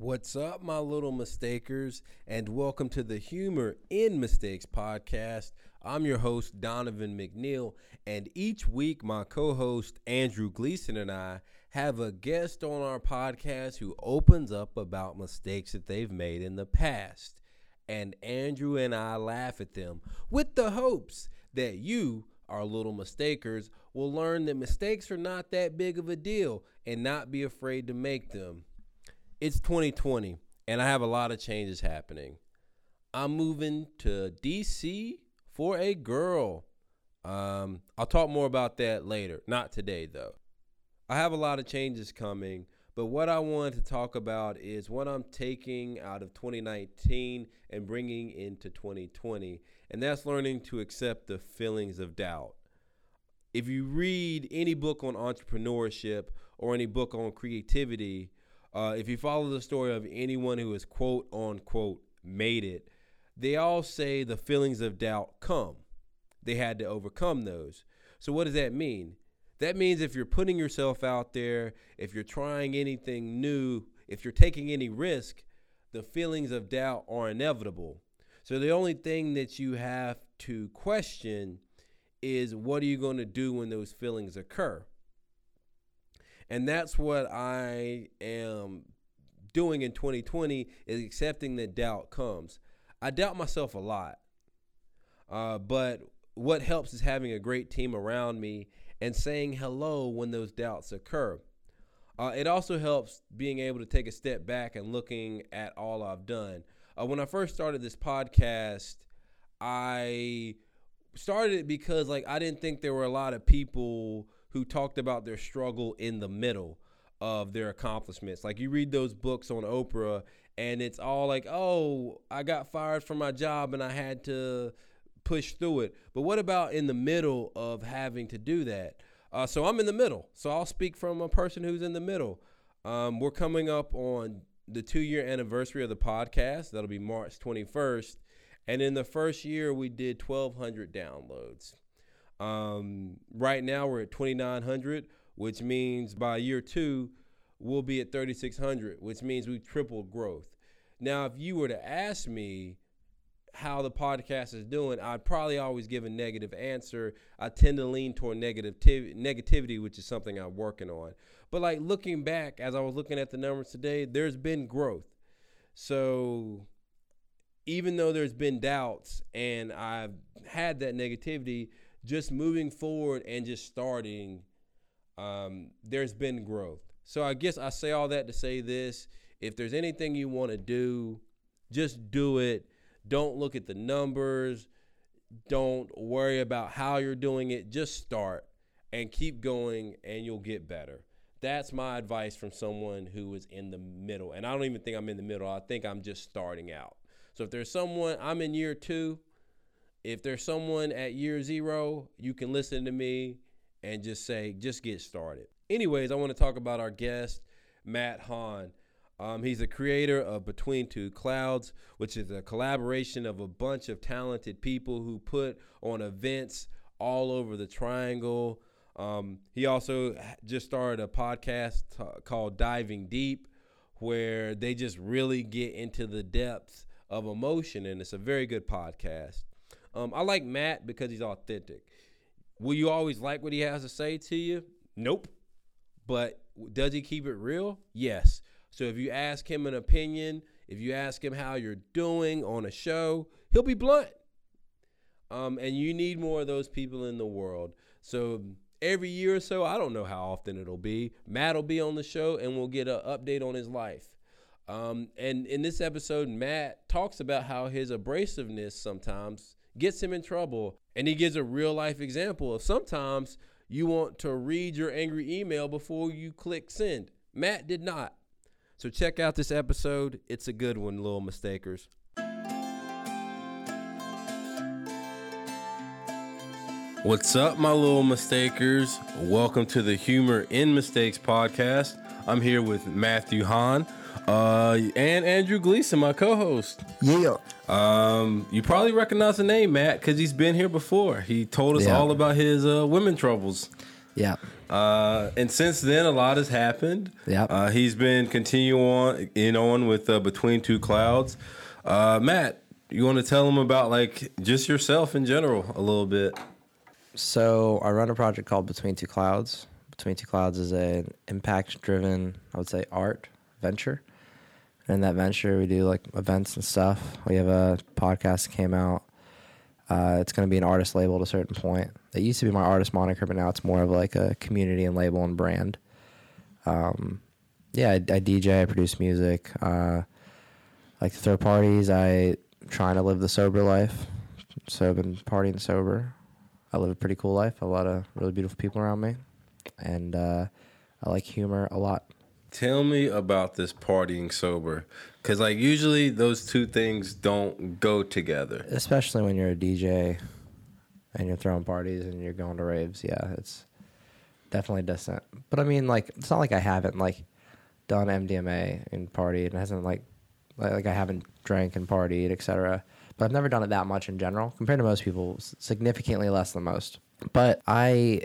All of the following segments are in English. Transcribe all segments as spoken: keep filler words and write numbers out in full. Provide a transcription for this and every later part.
What's up, my little mistakers, and welcome to the Humor in Mistakes podcast. I'm your host, Donovan McNeil, and each week my co-host, Andrew Gleason, and I have a guest on our podcast who opens up about mistakes that they've made in the past. And Andrew and I laugh at them with the hopes that you, our little mistakers, will learn that mistakes are not that big of a deal and not be afraid to make them. It's twenty twenty, and I have a lot of changes happening. I'm moving to D C for a girl. Um, I'll talk more about that later. Not today, though. I have a lot of changes coming, but what I wanted to talk about is what I'm taking out of twenty nineteen and bringing into twenty twenty, and that's learning to accept the feelings of doubt. If you read any book on entrepreneurship or any book on creativity, Uh, if you follow the story of anyone who has quote unquote made it, they all say the feelings of doubt come. They had to overcome those. So what does that mean? That means if you're putting yourself out there, if you're trying anything new, if you're taking any risk, the feelings of doubt are inevitable. So the only thing that you have to question is, what are you going to do when those feelings occur? And that's what I am doing in twenty twenty, is accepting that doubt comes. I doubt myself a lot, uh, but what helps is having a great team around me and saying hello when those doubts occur. Uh, it also helps being able to take a step back and looking at all I've done. Uh, when I first started this podcast, I started it because like I didn't think there were a lot of people who talked about their struggle in the middle of their accomplishments. Like, you read those books on Oprah and it's all like, oh, I got fired from my job and I had to push through it. But what about in the middle of having to do that? Uh, so I'm in the middle. So I'll speak from a person who's in the middle. Um, we're coming up on the two year anniversary of the podcast. That'll be March twenty-first. And in the first year we did twelve hundred downloads. Um, right now we're at twenty-nine hundred, which means by year two, we'll be at thirty-six hundred, which means we've tripled growth. Now, if you were to ask me how the podcast is doing, I'd probably always give a negative answer. I tend to lean toward negativ- negativity, which is something I'm working on. But like looking back, as I was looking at the numbers today, there's been growth. So even though there's been doubts and I've had that negativity, just moving forward and just starting, um, there's been growth. So I guess I say all that to say this. If there's anything you want to do, just do it. Don't look at the numbers. Don't worry about how you're doing it. Just start and keep going and you'll get better. That's my advice from someone who is in the middle. And I don't even think I'm in the middle. I think I'm just starting out. So if there's someone, I'm in year two. If there's someone at year zero, you can listen to me and just say, just get started. Anyways, I want to talk about our guest, Matt Hahn. Um, he's the creator of Between Two Clouds, which is a collaboration of a bunch of talented people who put on events all over the triangle. Um, he also just started a podcast t- called Diving Deep, where they just really get into the depths of emotion, and it's a very good podcast. Um, I like Matt because he's authentic. Will you always like what he has to say to you? Nope. But does he keep it real? Yes. So if you ask him an opinion, if you ask him how you're doing on a show, he'll be blunt. Um, and you need more of those people in the world. So every year or so, I don't know how often it'll be, Matt will be on the show and we'll get an update on his life. Um, and in this episode, Matt talks about how his abrasiveness sometimes gets him in trouble, and he gives a real life example of sometimes you want to read your angry email before you click send. Matt did not. So check out this episode. It's a good one, little mistakers. What's up, my little mistakers? Welcome to the Humor in Mistakes podcast. I'm here with Matthew Hahn uh, and Andrew Gleason, my co-host. Yeah. Um, you probably recognize the name, Matt, because he's been here before. He told us yeah. all about his uh, women troubles. Yeah. Uh, and since then, a lot has happened. Yeah, uh, he's been continuing on, in on with uh, Between Two Clouds. Uh, Matt, you want to tell him about like just yourself in general a little bit? So I run a project called Between Two Clouds. Between Two Clouds is an impact-driven, I would say, art venture. And in that venture, we do like events and stuff. We have a podcast that came out. Uh, it's going to be an artist label at a certain point. It used to be my artist moniker, but now it's more of like a community and label and brand. Um, yeah, I, I D J, I produce music. Uh, like to throw parties. I trying to live the sober life. So I've been partying sober. I live a pretty cool life. A lot of really beautiful people around me. And uh, I like humor a lot. Tell me about this partying sober. Because, like, usually those two things don't go together. Especially when you're a D J and you're throwing parties and you're going to raves. Yeah, it's definitely doesn't. But, I mean, like, it's not like I haven't, like, done M D M A and partied. It hasn't, like, like I haven't drank and partied, et cetera. But I've never done it that much in general. Compared to most people, significantly less than most. But I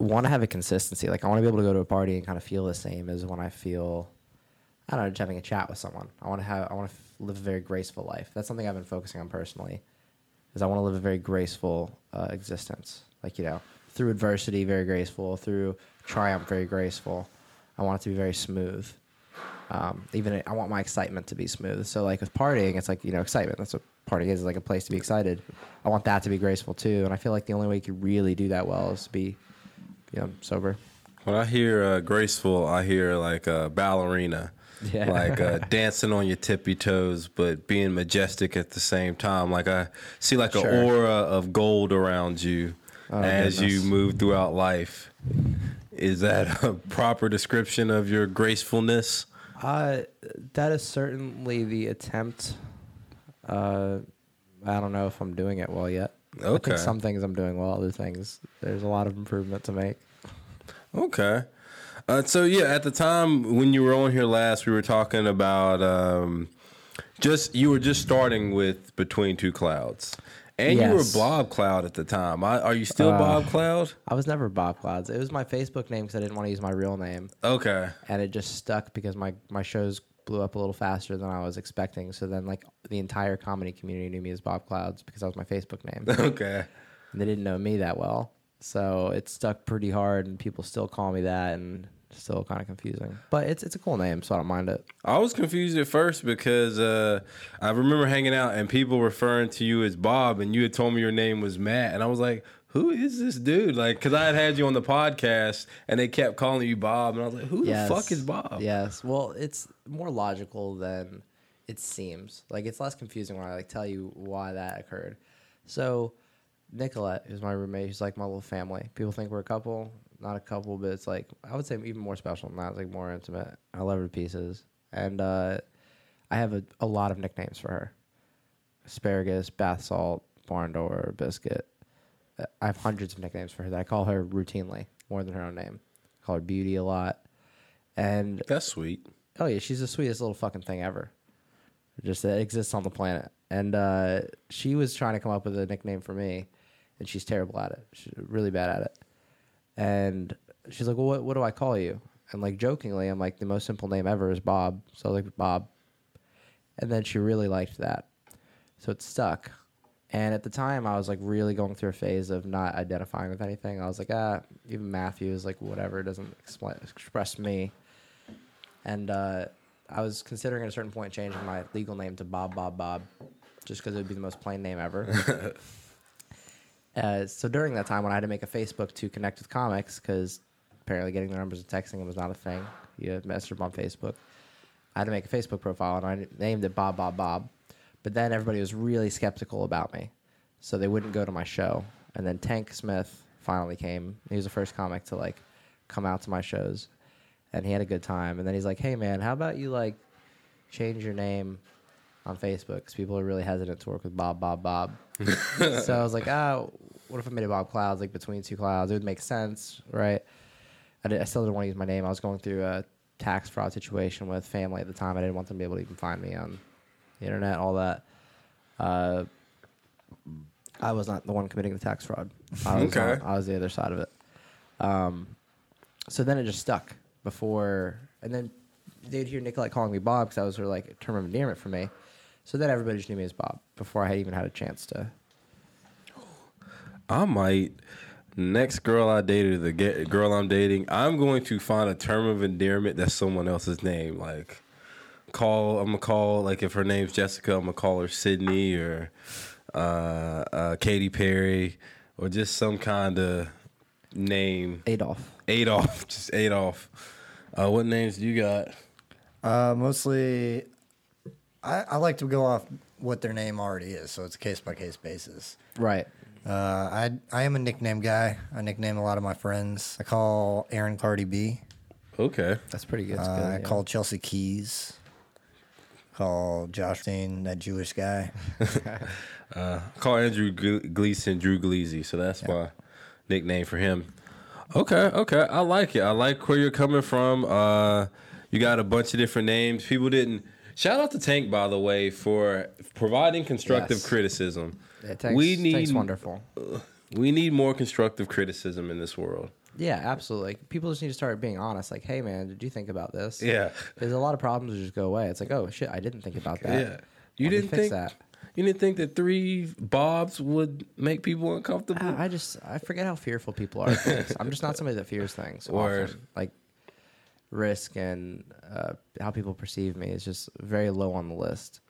want to have a consistency. Like, I want to be able to go to a party and kind of feel the same as when I feel, I don't know, just having a chat with someone. I want to have, I want to live a very graceful life. That's something I've been focusing on personally, is I want to live a very graceful uh, existence. Like, you know, through adversity, very graceful. Through triumph, very graceful. I want it to be very smooth. Um, even I want my excitement to be smooth. So, like, with partying, it's like, you know, excitement. That's what partying is, like a place to be excited. I want that to be graceful, too. And I feel like the only way you could really do that well is to be, you know, sober. When I hear uh, graceful, I hear like a ballerina. Yeah. Like uh, dancing on your tippy toes, but being majestic at the same time. Like I see like sure. an aura of gold around you oh, as goodness. you move throughout life. Is that a proper description of your gracefulness? Uh, that is certainly the attempt. Uh, I don't know if I'm doing it well yet. Okay. I think some things I'm doing well, other things there's a lot of improvement to make. Okay. Uh, so, yeah, at the time when you were on here last, we were talking about um, just you were just starting with Between Two Clouds. And yes. you were Bob Cloud at the time. I, are you still uh, Bob Cloud? I was never Bob Clouds. It was my Facebook name because I didn't want to use my real name. Okay. And it just stuck because my, my shows blew up a little faster than I was expecting. So then, like, the entire comedy community knew me as Bob Clouds because that was my Facebook name. Okay. And they didn't know me that well. So it stuck pretty hard, and people still call me that, and still kind of confusing. But it's it's a cool name, so I don't mind it. I was confused at first because uh, I remember hanging out and people referring to you as Bob, and you had told me your name was Matt, and I was like, who is this dude? Like, because I had had you on the podcast, and they kept calling you Bob, and I was like, who yes. the fuck is Bob? Yes, well, it's more logical than it seems. Like, it's less confusing when I like tell you why that occurred. So Nicolette, who's my roommate, who's like my little family. People think we're a couple. Not a couple, but it's like, I would say even more special than that. It's like more intimate. I love her to pieces. And uh, I have a, a lot of nicknames for her. Asparagus, bath salt, barn door, biscuit. I have hundreds of nicknames for her that I call her routinely, more than her own name. I call her Beauty a lot. And that's sweet. Oh, yeah, she's the sweetest little fucking thing ever. Just that exists on the planet. And uh, she was trying to come up with a nickname for me, and she's terrible at it. She's really bad at it. And she's like, well, what, what do I call you? And, like, jokingly, I'm like, the most simple name ever is Bob. So I was like, Bob. And then she really liked that. So it stuck. And at the time, I was, like, really going through a phase of not identifying with anything. I was like, ah, even Matthew is, like, whatever. It doesn't expl- express me. And uh, I was considering at a certain point changing my legal name to Bob, Bob, Bob, just because it would be the most plain name ever. Uh, so during that time when I had to make a Facebook to connect with comics, because apparently getting their numbers and texting them was not a thing. You messaged them on Facebook. I had to make a Facebook profile, and I named it Bob, Bob, Bob. But then everybody was really skeptical about me, so they wouldn't go to my show. And then Tank Smith finally came. He was the first comic to, like, come out to my shows, and he had a good time. And then he's like, hey, man, how about you, like, change your name on Facebook? Because people are really hesitant to work with Bob, Bob, Bob. So I was like, oh, what if I made it Bob Clouds, like Between Two Clouds? It would make sense, right? I, did, I still didn't want to use my name. I was going through a tax fraud situation with family at the time. I didn't want them to be able to even find me on the internet, all that. Uh, I was not the one committing the tax fraud. I was, okay. on, I was the other side of it. Um, so then it just stuck before, and then they'd hear Nicolette calling me Bob because that was sort of like a term of endearment for me. So then everybody just knew me as Bob before I had even had a chance to. I might. Next girl I dated, the get, girl I'm dating, I'm going to find a term of endearment that's someone else's name. Like, call, I'm going to call, like, if her name's Jessica, I'm going to call her Sydney or uh, uh, Katy Perry or just some kind of name. Adolf. Adolf. Just Adolf. Uh, what names do you got? Uh, mostly, I, I like to go off what their name already is, so it's a case-by-case basis. Right. Uh, I I am a nickname guy. I nickname a lot of my friends. I call Aaron Cardi B. Okay. That's pretty good. That's good uh, I yeah. call Chelsea Keys. Call Josh Dean, that Jewish guy. uh, call Andrew Gleason, Drew Gleazy. So that's yeah. my nickname for him. Okay, okay. I like it. I like where you're coming from. Uh, you got a bunch of different names. People didn't... Shout out to Tank, by the way, for providing constructive yes. criticism. Yeah, Tank's, we need, Tank's wonderful. Uh, we need more constructive criticism in this world. Yeah, absolutely. Like, people just need to start being honest. Like, hey, man, did you think about this? Yeah. There's a lot of problems that just go away. It's like, oh, shit, I didn't think about that. Yeah. You Let didn't fix think that. You didn't think that three Bobs would make people uncomfortable? I just, I forget how fearful people are. I'm just not somebody that fears things. Or often. Like risk and uh, how people perceive me is just very low on the list,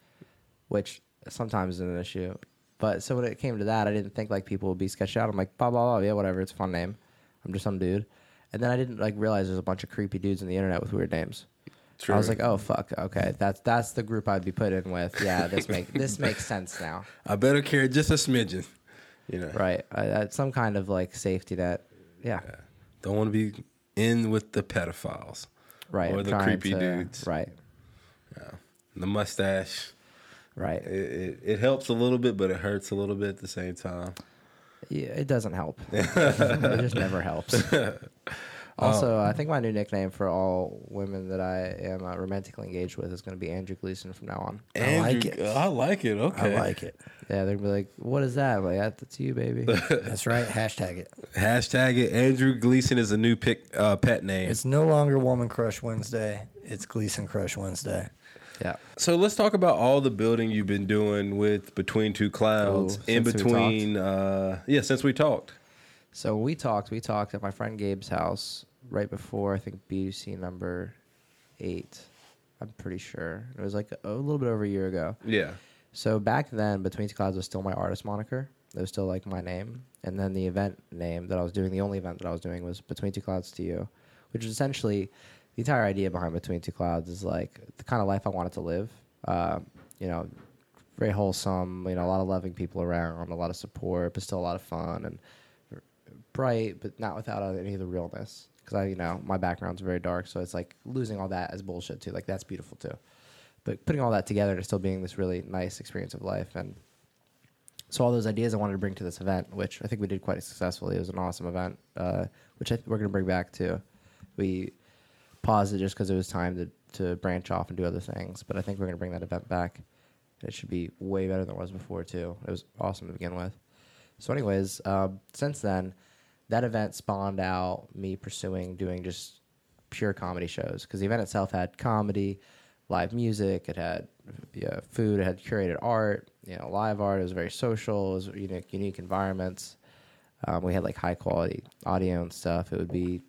which sometimes is an issue. But so when it came to that, I didn't think like people would be sketched out. I'm like, blah, blah, blah, yeah, whatever. It's a fun name. I'm just some dude. And then I didn't like realize there's a bunch of creepy dudes on the internet with weird names. True. I was like, oh, fuck. Okay, that's that's the group I'd be put in with. Yeah, this, make, this makes sense now. I better carry just a smidgen. You know. Right. Uh, some kind of like safety that, yeah. yeah. Don't want to be in with the pedophiles. Right. Or I'm the creepy to, dudes. Right. Yeah. The mustache. Right. It, it it helps a little bit, but it hurts a little bit at the same time. Yeah, it doesn't help. It just never helps. Also, um, I think my new nickname for all women that I am uh, romantically engaged with is going to be Andrew Gleason from now on. Andrew, I like it. I like it. Okay. I like it. Yeah, they're going to be like, what is that? I'm like, that's you, baby. That's right. Hashtag it. Hashtag it. Andrew Gleason is a new pick, uh, pet name. It's no longer Woman Crush Wednesday. It's Gleason Crush Wednesday. Yeah. So let's talk about all the building you've been doing with Between Two Clouds. Oh, in between. Uh, yeah, since we talked. So we talked, we talked at my friend Gabe's house right before, I think, B U C number eight, I'm pretty sure. It was like a, a little bit over a year ago. Yeah. So back then, Between Two Clouds was still my artist moniker. It was still like my name. And then the event name that I was doing, the only event that I was doing was Between Two Clouds to You, which is essentially the entire idea behind Between Two Clouds is like the kind of life I wanted to live. Uh, you know, very wholesome, you know, a lot of loving people around, a lot of support, but still a lot of fun and bright, but not without any of the realness. Because I, you know, my background's very dark, so it's like losing all that is bullshit too. Like that's beautiful too, but putting all that together and still being this really nice experience of life. And so all those ideas I wanted to bring to this event, which I think we did quite successfully. It was an awesome event, uh, which I th- we're going to bring back too. We paused it just because it was time to to branch off and do other things, but I think we're going to bring that event back. It should be way better than it was before too. It was awesome to begin with. So anyways, uh, since then, that event spawned out me pursuing doing just pure comedy shows because the event itself had comedy, live music, it had yeah, food, it had curated art, you know, live art. It was very social. It was unique, unique environments. Um, we had like high quality audio and stuff. It would be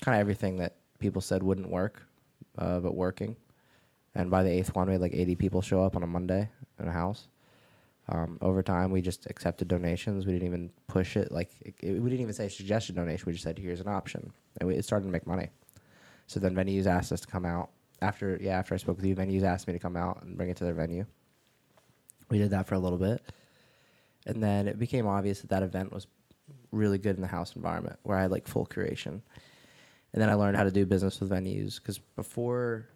kind of everything that people said wouldn't work, uh, but working. And by the eighth one, we had like eighty people show up on a Monday in a house. Um, over time, we just accepted donations. We didn't even push it. Like it, it, we didn't even say suggested donation. We just said, here's an option. And we, it started to make money. So then venues asked us to come out. After yeah, after I spoke with you, venues asked me to come out and bring it to their venue. We did that for a little bit. And then it became obvious that that event was really good in the house environment where I had like full curation. And then I learned how to do business with venues because before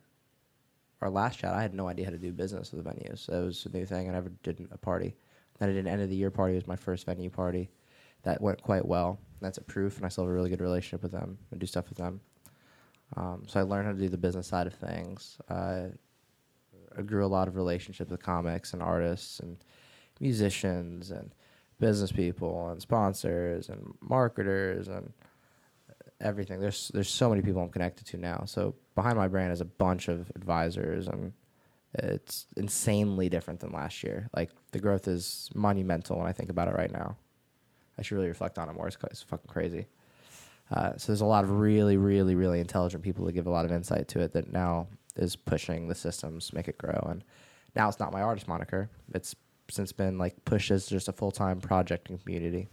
our last chat, I had no idea how to do business with the venues. So it was a new thing. I never did a party. Then I did an end-of-the-year party. It was my first venue party. That went quite well. That's at Proof, and I still have a really good relationship with them and do stuff with them. Um, so I learned how to do the business side of things. Uh, I grew a lot of relationships with comics and artists and musicians and business people and sponsors and marketers and everything. There's there's so many people I'm connected to now. So Behind My Brand is a bunch of advisors, and it's insanely different than last year. Like, the growth is monumental when I think about it right now. I should really reflect on it more. It's, it's fucking crazy. Uh, so there's a lot of really, really, really intelligent people that give a lot of insight to it that now is pushing the systems to make it grow. And now it's not my artist moniker. It's since been like pushed as just a full-time project and community.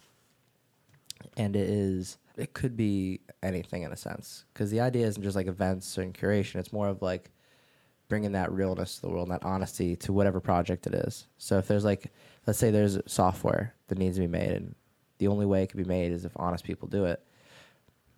And it is, it could be anything in a sense. Because the idea isn't just like events and curation. It's more of like bringing that realness to the world and that honesty to whatever project it is. So if there's like, let's say there's software that needs to be made, and the only way it can be made is if honest people do it,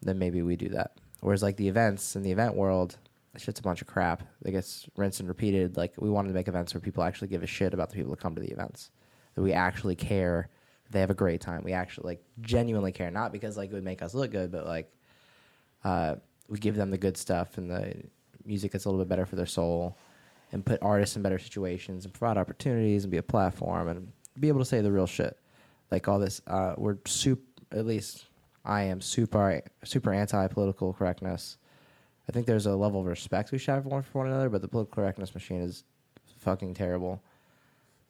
then maybe we do that. Whereas like the events in the event world, that shit's a bunch of crap that gets rinsed and repeated. Like, we wanted to make events where people actually give a shit about the people that come to the events, that we actually care, they have a great time. We actually like genuinely care, not because like it would make us look good, but like uh, we give them the good stuff and the music that's a little bit better for their soul, and put artists in better situations and provide opportunities and be a platform and be able to say the real shit. Like all this, uh, we're super, at least I am super, super anti-political correctness. I think there's a level of respect we should have for one, for one another, but the political correctness machine is fucking terrible.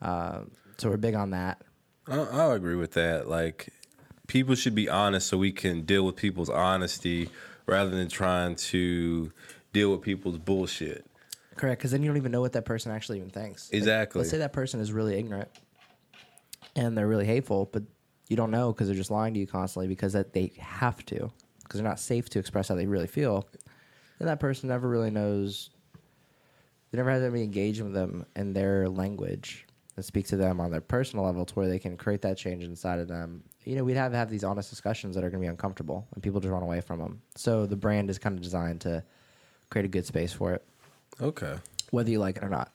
Uh, so we're big on that. I, I agree with that. Like, people should be honest so we can deal with people's honesty rather than trying to deal with people's bullshit. Correct, because then you don't even know what that person actually even thinks. Exactly. Like, let's say that person is really ignorant and they're really hateful, but you don't know because they're just lying to you constantly because that they have to, because they're not safe to express how they really feel. And that person never really knows, they never had any engagement with them in their language that speaks to them on their personal level to where they can create that change inside of them. You know, we'd have to have these honest discussions that are going to be uncomfortable, and people just run away from them. So the brand is kind of designed to create a good space for it. Okay. Whether you like it or not.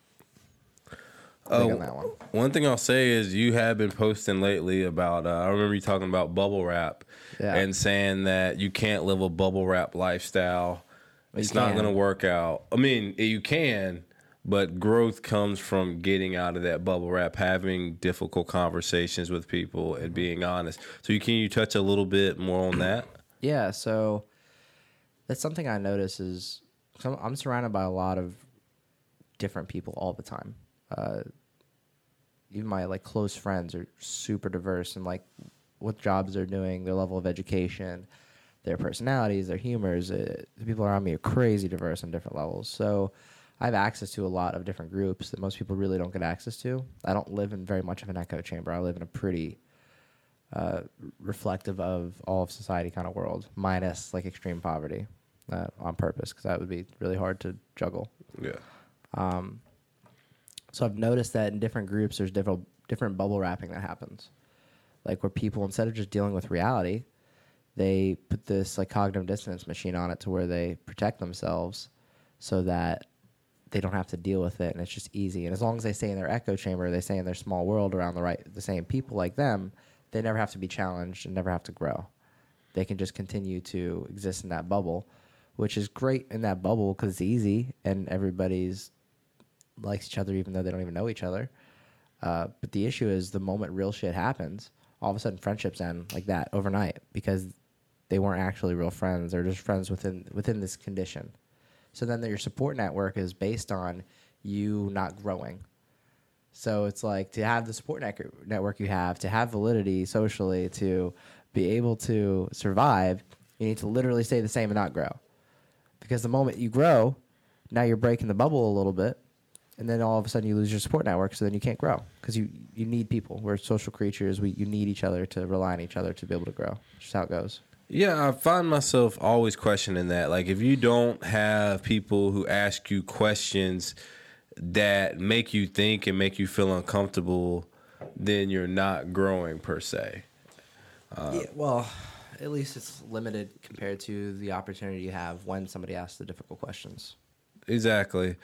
Oh, uh, on that one. One thing I'll say is you have been posting lately about, uh, I remember you talking about bubble wrap yeah. and saying that you can't live a bubble wrap lifestyle. You it's can. Not going to work out. I mean, you can, but growth comes from getting out of that bubble wrap, having difficult conversations with people, and being honest. So you, can you touch a little bit more on that? Yeah, so that's something I notice is I'm, I'm surrounded by a lot of different people all the time. Uh, even my like close friends are super diverse in like what jobs they're doing, their level of education, their personalities, their humors. It, the people around me are crazy diverse on different levels. So I have access to a lot of different groups that most people really don't get access to. I don't live in very much of an echo chamber. I live in a pretty uh, reflective of all of society kind of world, minus like extreme poverty uh, on purpose, because that would be really hard to juggle. Yeah. Um. So I've noticed that in different groups, there's different different bubble wrapping that happens, like where people, instead of just dealing with reality, they put this like cognitive dissonance machine on it to where they protect themselves so that they don't have to deal with it, and it's just easy. And as long as they stay in their echo chamber, they stay in their small world around the right the same people like them, they never have to be challenged and never have to grow. They can just continue to exist in that bubble, which is great in that bubble because it's easy and everybody's likes each other even though they don't even know each other. Uh, but the issue is the moment real shit happens, all of a sudden friendships end like that overnight because they weren't actually real friends. They're just friends within within this condition. So then your support network is based on you not growing. So it's like to have the support ne- network you have, to have validity socially, to be able to survive, you need to literally stay the same and not grow. Because the moment you grow, now you're breaking the bubble a little bit, and then all of a sudden you lose your support network, so then you can't grow because you, you need people. We're social creatures. We You need each other to rely on each other to be able to grow. It's just how it goes. Yeah, I find myself always questioning that. Like, if you don't have people who ask you questions that make you think and make you feel uncomfortable, then you're not growing per se. Uh, yeah, well, at least it's limited compared to the opportunity you have when somebody asks the difficult questions. Exactly.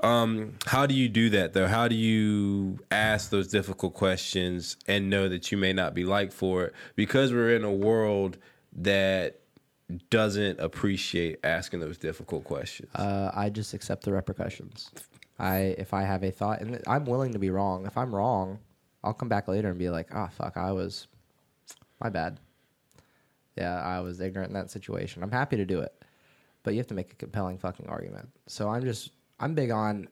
Um, how do you do that, though? How do you ask those difficult questions and know that you may not be liked for it? Because we're in a world that doesn't appreciate asking those difficult questions. Uh, I just accept the repercussions. I if I have a thought, and I'm willing to be wrong. If I'm wrong, I'll come back later and be like, "Ah, oh, fuck, I was my bad." yeah, I was ignorant in that situation. I'm happy to do it. But you have to make a compelling fucking argument. So I'm just, I'm big on,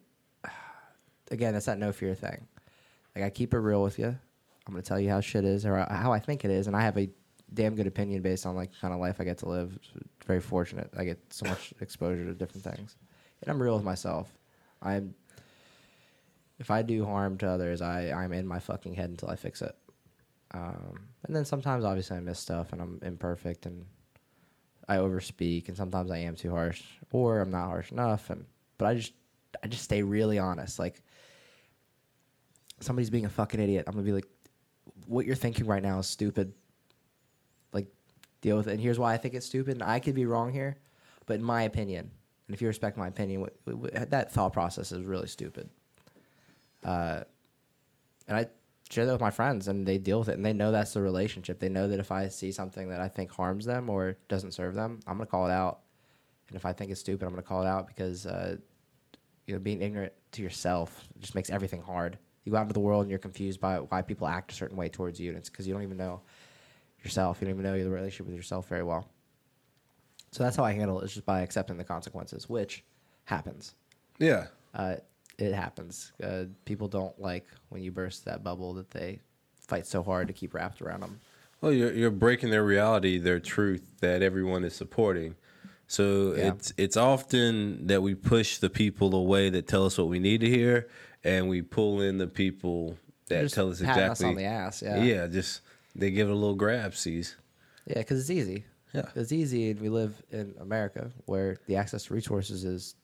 again, it's that no fear thing. Like, I keep it real with you. I'm going to tell you how shit is or how I think it is. And I have a damn good opinion based on, like, the kind of life I get to live. It's very fortunate. I get so much exposure to different things. And I'm real with myself. I'm, if I do harm to others, I, I'm in my fucking head until I fix it. Um, and then sometimes, obviously, I miss stuff and I'm imperfect and I overspeak, and sometimes I am too harsh, or I'm not harsh enough. And but I just, I just stay really honest. Like, somebody's being a fucking idiot, I'm gonna be like, "What you're thinking right now is stupid. Like, deal with it. And here's why I think it's stupid. And I could be wrong here, but in my opinion, and if you respect my opinion, what, what, that thought process is really stupid." Uh, and I share that with my friends, and they deal with it, and they know that's the relationship. They know that if I see something that I think harms them or doesn't serve them, I'm going to call it out. And if I think it's stupid, I'm going to call it out because uh, you know, being ignorant to yourself just makes everything hard. You go out into the world, and you're confused by why people act a certain way towards you, and it's because you don't even know yourself. You don't even know your relationship with yourself very well. So that's how I handle it, is just by accepting the consequences, which happens. Yeah. Uh It happens. Uh, people don't like when you burst that bubble that they fight so hard to keep wrapped around them. Well, you're, you're breaking their reality, their truth that everyone is supporting. So yeah. it's it's often that we push the people away that tell us what we need to hear, and we pull in the people that tell us exactly. Us on the ass, yeah. Yeah, just they give it a little grab, seize. Yeah, because it's easy. Yeah, it's easy, and we live in America where the access to resources is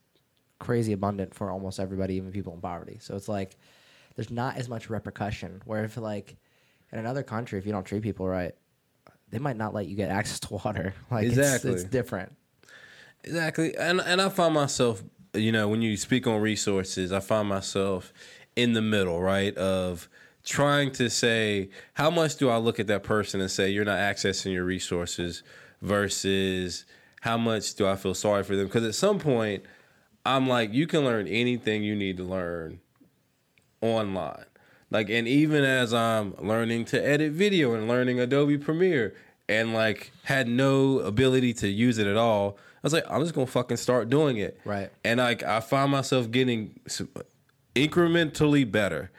crazy abundant for almost everybody, even people in poverty. So it's like there's not as much repercussion, where if like in another country, if you don't treat people right, they might not let you get access to water. Like, exactly. it's, it's different. Exactly. And and I find myself, you know, when you speak on resources, I find myself in the middle, right, of trying to say, how much do I look at that person and say, you're not accessing your resources, versus how much do I feel sorry for them? Because at some point, I'm like, you can learn anything you need to learn online. Like, and even as I'm learning to edit video and learning Adobe Premiere and, like, had no ability to use it at all, I was like, I'm just going to fucking start doing it. Right. And, like, I find myself getting incrementally better.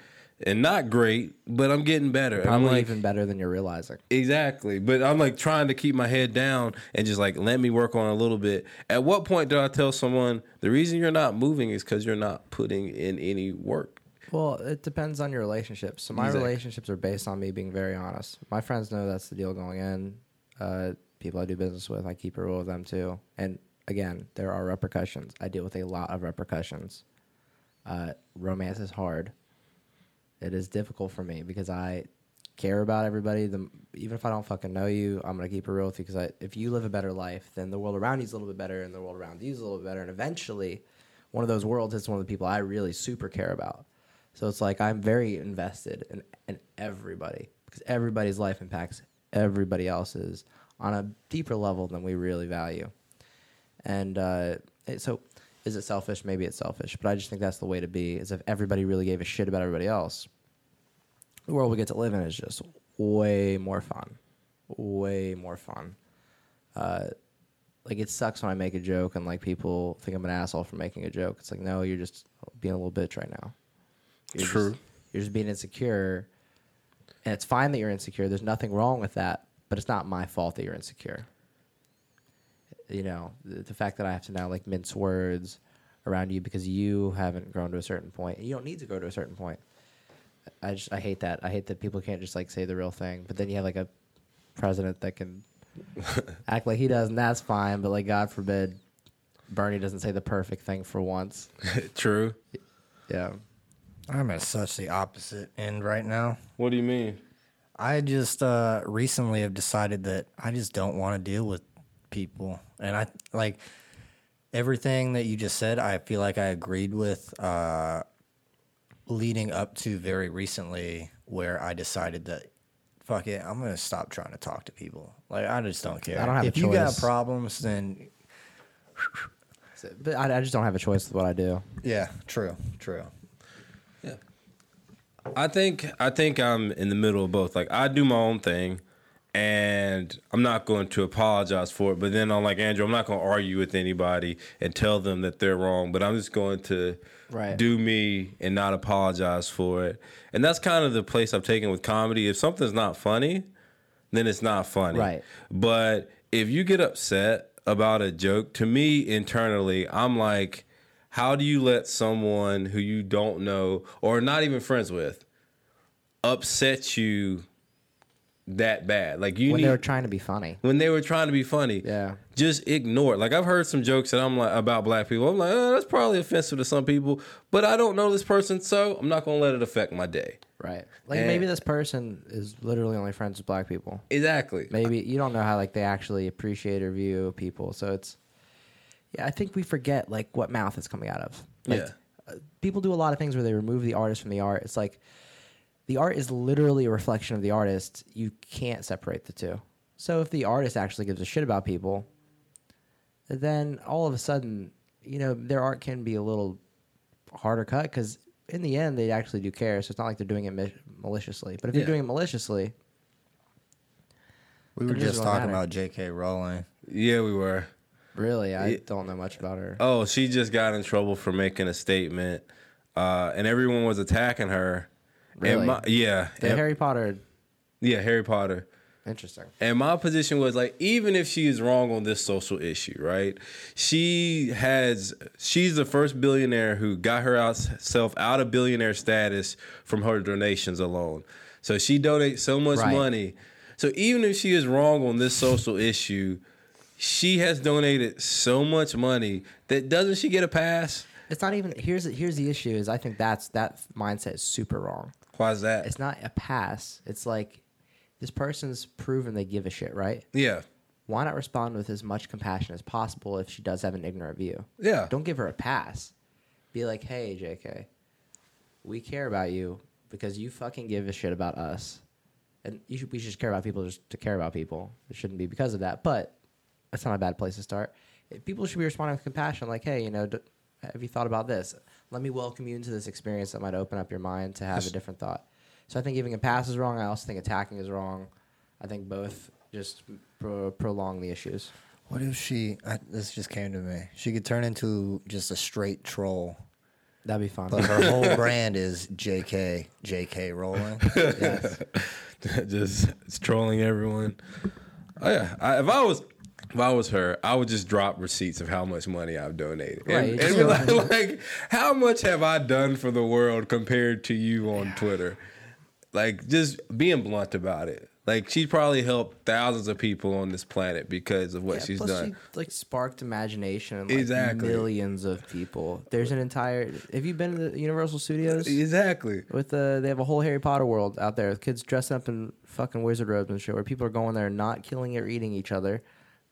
And not great, but I'm getting better. Probably and I'm like, even better than you're realizing. Exactly. But I'm like trying to keep my head down and just like let me work on a little bit. At what point do I tell someone the reason you're not moving is because you're not putting in any work? Well, it depends on your relationship. So my exactly. relationships are based on me being very honest. My friends know that's the deal going in. Uh, people I do business with, I keep a rule of them too. And again, there are repercussions. I deal with a lot of repercussions. Uh, romance is hard. It is difficult for me because I care about everybody. The, even if I don't fucking know you, I'm going to keep it real with you, because I, if you live a better life, then the world around you is a little bit better, and the world around you is a little bit better. And eventually, one of those worlds is one of the people I really super care about. So it's like I'm very invested in, in everybody, because everybody's life impacts everybody else's on a deeper level than we really value. And uh, it, so... Is it selfish? Maybe it's selfish. But I just think that's the way to be, is if everybody really gave a shit about everybody else, the world we get to live in is just way more fun. Way more fun. Uh, like, it sucks when I make a joke and, like, people think I'm an asshole for making a joke. It's like, no, you're just being a little bitch right now. You're True. Just, you're just being insecure. And it's fine that you're insecure. There's nothing wrong with that. But it's not my fault that you're insecure. You know, the, the fact that I have to now, like, mince words around you because you haven't grown to a certain point. You don't need to go to a certain point. I just, I hate that. I hate that people can't just, like, say the real thing. But then you have, like, a president that can act like he does, and that's fine. But, like, God forbid Bernie doesn't say the perfect thing for once. True. Yeah. I'm at such the opposite end right now. What do you mean? I just uh, recently have decided that I just don't want to deal with people, and I like everything that you just said. I feel like I agreed with uh leading up to very recently, where I decided that fuck it, I'm gonna stop trying to talk to people. Like, I just don't care. I don't have if a choice. If you got problems, then but I, I just don't have a choice with what I do. Yeah, true, true. Yeah, I think I think I'm in the middle of both. Like, I do my own thing. And I'm not going to apologize for it. But then I'm like, Andrew, I'm not going to argue with anybody and tell them that they're wrong. But I'm just going to right. do me and not apologize for it. And that's kind of the place I've taken with comedy. If something's not funny, then it's not funny. Right. But if you get upset about a joke, to me internally, I'm like, how do you let someone who you don't know or not even friends with upset you that bad? Like you when need, they were trying to be funny. When they were trying to be funny, yeah. Just ignore it. Like I've heard some jokes that I'm like about black people. I'm like, oh, that's probably offensive to some people, but I don't know this person, so I'm not gonna let it affect my day. Right. Like and maybe this person is literally only friends with black people. Exactly. Maybe you don't know how like they actually appreciate or view people. So it's yeah. I think we forget like what mouth it's coming out of. Like, yeah. Uh, people do a lot of things where they remove the artist from the art. It's like. The art is literally a reflection of the artist. You can't separate the two. So if the artist actually gives a shit about people, then all of a sudden, you know, their art can be a little harder cut because in the end, they actually do care. So it's not like they're doing it ma- maliciously. But if yeah. you're doing it maliciously... We were just talking about J K. Rowling. Yeah, we were. Really? I it, don't know much about her. Oh, she just got in trouble for making a statement. Uh, and everyone was attacking her. Really? And my, yeah. The and, Harry Potter. Yeah, Harry Potter. Interesting. And my position was like, even if she is wrong on this social issue, right? She has, she's the first billionaire who got herself out of billionaire status from her donations alone. So she donates so much right. money. So even if she is wrong on this social issue, she has donated so much money that doesn't she get a pass? It's not even, here's, here's the issue is I think that's, that mindset is super wrong. Why is that? It's not a pass. It's like this person's proven they give a shit, right? Yeah. Why not respond with as much compassion as possible if she does have an ignorant view? Yeah. Don't give her a pass. Be like, hey, J K, we care about you because you fucking give a shit about us. And you should, we should just care about people just to care about people. It shouldn't be because of that, but that's not a bad place to start. People should be responding with compassion like, hey, you know, d- have you thought about this? Let me welcome you into this experience that might open up your mind to have a different thought. So I think giving a pass is wrong. I also think attacking is wrong. I think both just pro- prolong the issues. What if she, I, this just came to me, she could turn into just a straight troll. That'd be fun. But her whole brand is J K, J K Rowling. Yes. Just it's trolling everyone. Oh, yeah. I, if I was... If I was her, I would just drop receipts of how much money I've donated. Right, and, and be like, like, how much have I done for the world compared to you on yeah. Twitter? Like, just being blunt about it. Like, she probably helped thousands of people on this planet because of what yeah, she's plus done. She, like, sparked imagination in, like, exactly. millions of people. There's an entire... Have you been to the Universal Studios? Exactly. With uh, they have a whole Harry Potter world out there with kids dressed up in fucking wizard robes and shit where people are going there not killing or eating each other.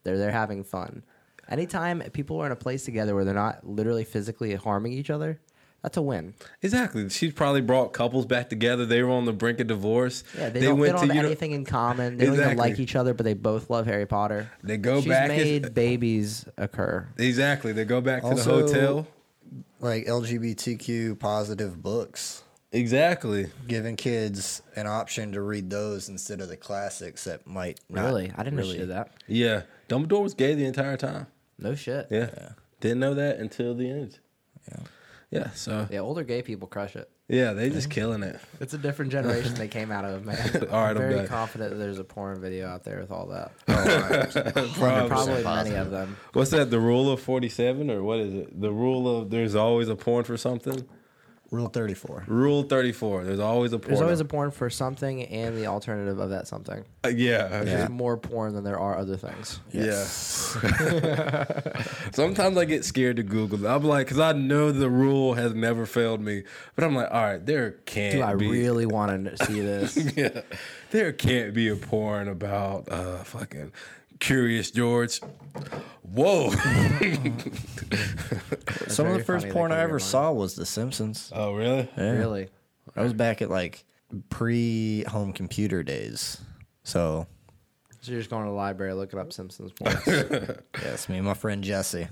They're they're having fun. Anytime people are in a place together where they're not literally physically harming each other, that's a win. Exactly. She's probably brought couples back together. They were on the brink of divorce. Yeah, they, they don't, went they don't to, have anything know, in common. They exactly. don't even like each other, but they both love Harry Potter. They go She's back. She's made and, babies occur. Exactly. They go back also, to the hotel. Like L G B T Q positive books. Exactly. Giving kids an option to read those instead of the classics that might not. Really? I didn't really know that. Yeah. Dumbledore was gay the entire time. No shit. Yeah. yeah. Didn't know that until the end. Yeah. Yeah, so. Yeah, older gay people crush it. Yeah, they just killing it. It's a different generation they came out of, man. all right, I'm very I'm confident that there's a porn video out there with all that. Oh, probably probably many of them. What's that, the rule of forty-seven, or what is it? The rule of there's always a porn for something? Rule thirty-four. Rule thirty-four. There's always a porn. There's always a porn for something and the alternative of that something. Uh, yeah. There's yeah. more porn than there are other things. Yes. Yeah. Sometimes I get scared to Google it. I'm like, because I know the rule has never failed me. But I'm like, all right, there can't be. Do I be... really want to see this? yeah. There can't be a porn about uh, fucking Curious George. Whoa. Some of the first porn I ever saw was The Simpsons. Oh, really? Yeah. Really? I was back at, like, pre-home computer days, so... So you're just going to the library looking up Simpsons porn? Yes, me and my friend Jesse.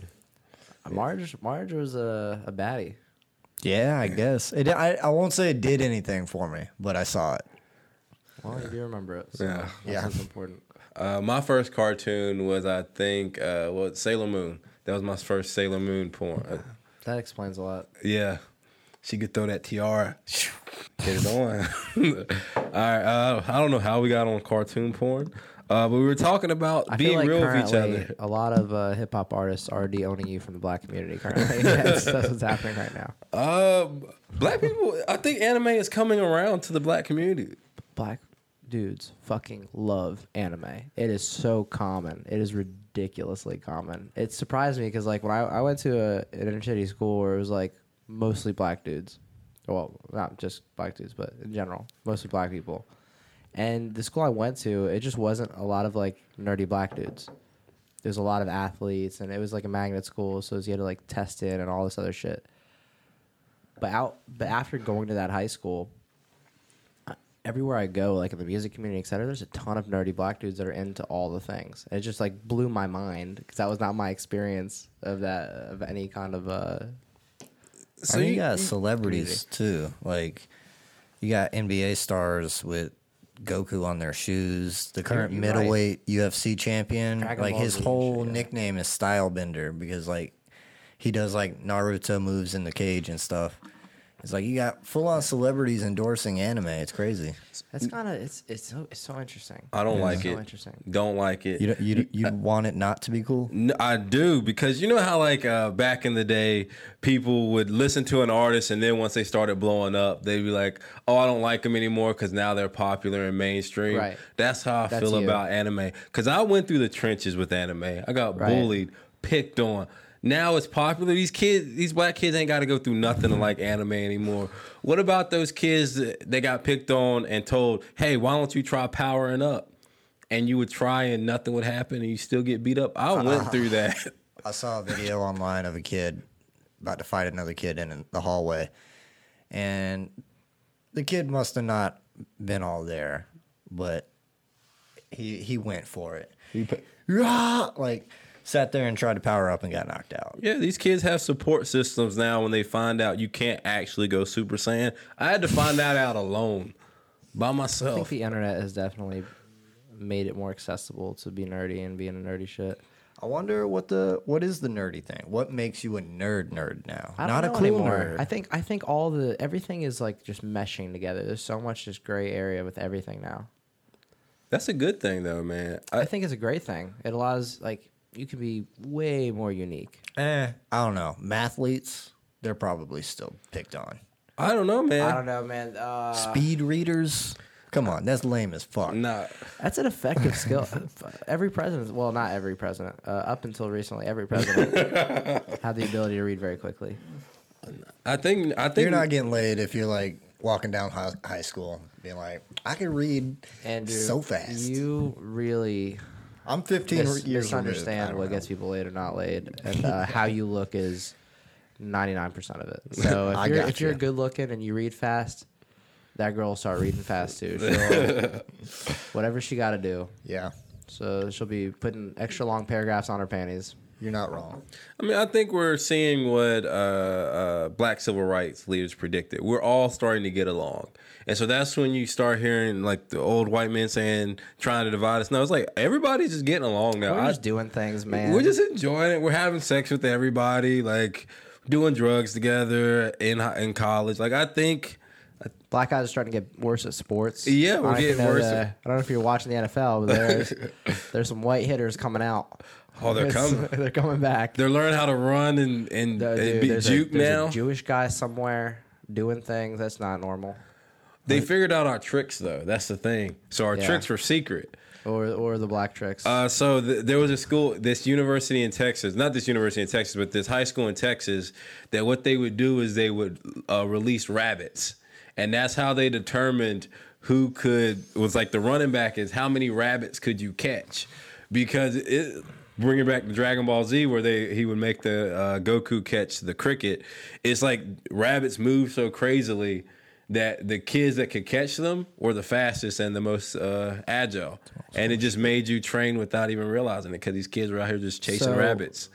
Marge Marge was a, a baddie. Yeah, I guess. It, I, I won't say it did anything for me, but I saw it. Well, yeah. you do remember it. So yeah. yeah. That's important. Uh, my first cartoon was, I think, uh, well, Sailor Moon. That was my first Sailor Moon porn. Uh, that explains a lot. Yeah. She could throw that tiara. Get it on. All right. Uh, I don't know how we got on cartoon porn. Uh, but we were talking about I being like real with each other. A lot of uh, hip hop artists are de-owning you from the black community currently. That's, that's what's happening right now. Uh, black people, I think anime is coming around to the black community. Black dudes fucking love anime. It is so common. It is ridiculously common. It surprised me because like when I, I went to a, an inner city school where it was like mostly black dudes. Well, not just black dudes, but in general, mostly black people. And the school I went to, it just wasn't a lot of, like, nerdy black dudes. There's a lot of athletes, and it was, like, a magnet school, so you had to, like, test it and all this other shit. But out, but after going to that high school, everywhere I go, like, in the music community, et cetera, there's a ton of nerdy black dudes that are into all the things. And it just, like, blew my mind, because that was not my experience of that, of any kind of... Uh, so I mean, you got celebrities, community. too. Like, you got N B A stars with... Goku on their shoes. The current You're middleweight right. U F C champion. Dragon like Ball his Z whole shit, nickname yeah. is Stylebender because like he does like Naruto moves in the cage and stuff. It's like you got full on celebrities endorsing anime. It's crazy. That's kind of it's it's so, it's so interesting. I don't it's like so it. Interesting. Don't like it. You don't, you you I, want it not to be cool? No, I do because you know how like uh, back in the day people would listen to an artist and then once they started blowing up they'd be like, "Oh, I don't like them anymore because now they're popular and mainstream." Right. That's how I That's feel you. about anime because I went through the trenches with anime. I got right. bullied, picked on. Now it's popular. These kids, these black kids ain't got to go through nothing to like anime anymore. What about those kids that they got picked on and told, hey, why don't you try powering up? And you would try and nothing would happen and you still get beat up. I went through that. I saw a video online of a kid about to fight another kid in the hallway. And the kid must have not been all there, but he he went for it. He put, Rah! Like... Sat there and tried to power up and got knocked out. Yeah, these kids have support systems now when they find out you can't actually go Super Saiyan. I had to find that out alone, by myself. I think the internet has definitely made it more accessible to be nerdy and being a nerdy shit. I wonder what the what is the nerdy thing? What makes you a nerd nerd now? I Not don't know a cool anymore. nerd. I think I think all the everything is like just meshing together. There's so much just gray area with everything now. That's a good thing though, man. I, I think it's a great thing. It allows like. You could be way more unique. Eh, I don't know. Mathletes, they're probably still picked on. I don't know, man. I don't know, man. Uh, Speed readers? Come on, that's lame as fuck. No. Nah. That's an effective skill. Every president, well, not every president. Uh, up until recently, every president had the ability to read very quickly. I think, I think... You're not getting laid if you're, like, walking down high, high school being like, I can read Andrew, so fast. You really... I'm fifteen Mis- years misunderstand what know. gets people laid or not laid, and uh, how you look is ninety-nine percent of it. So if, you're, if you. you're good looking and you read fast, that girl will start reading fast too. She'll, whatever she got to do. Yeah. So she'll be putting extra long paragraphs on her panties. You're not wrong. I mean, I think we're seeing what uh, uh, black civil rights leaders predicted. We're all starting to get along. And so that's when you start hearing, like, the old white men saying, trying to divide us. No, it's like, everybody's just getting along now. We're just I, doing things, man. We're just enjoying it. We're having sex with everybody, like, doing drugs together in in college. Like, I think... Black guys are starting to get worse at sports. Yeah, we're getting worse. Uh, I don't know if you're watching the N F L, but there's, there's some white hitters coming out. Oh, they're coming. They're coming back. They're learning how to run and, and, no, dude, and be juke a, now. There's a Jewish guy somewhere doing things. That's not normal. They like, figured out our tricks, though. That's the thing. So our yeah. tricks were secret. Or or the black tricks. Uh, so th- there was a school, this university in Texas, not this university in Texas, but this high school in Texas, that what they would do is they would uh, release rabbits. And that's how they determined who could, was like the running back is how many rabbits could you catch? Because it... Bringing back the Dragon Ball Z, where they he would make the uh, Goku catch the cricket. It's like rabbits move so crazily that the kids that could catch them were the fastest and the most uh, agile, and it just made you train without even realizing it because these kids were out here just chasing so, rabbits.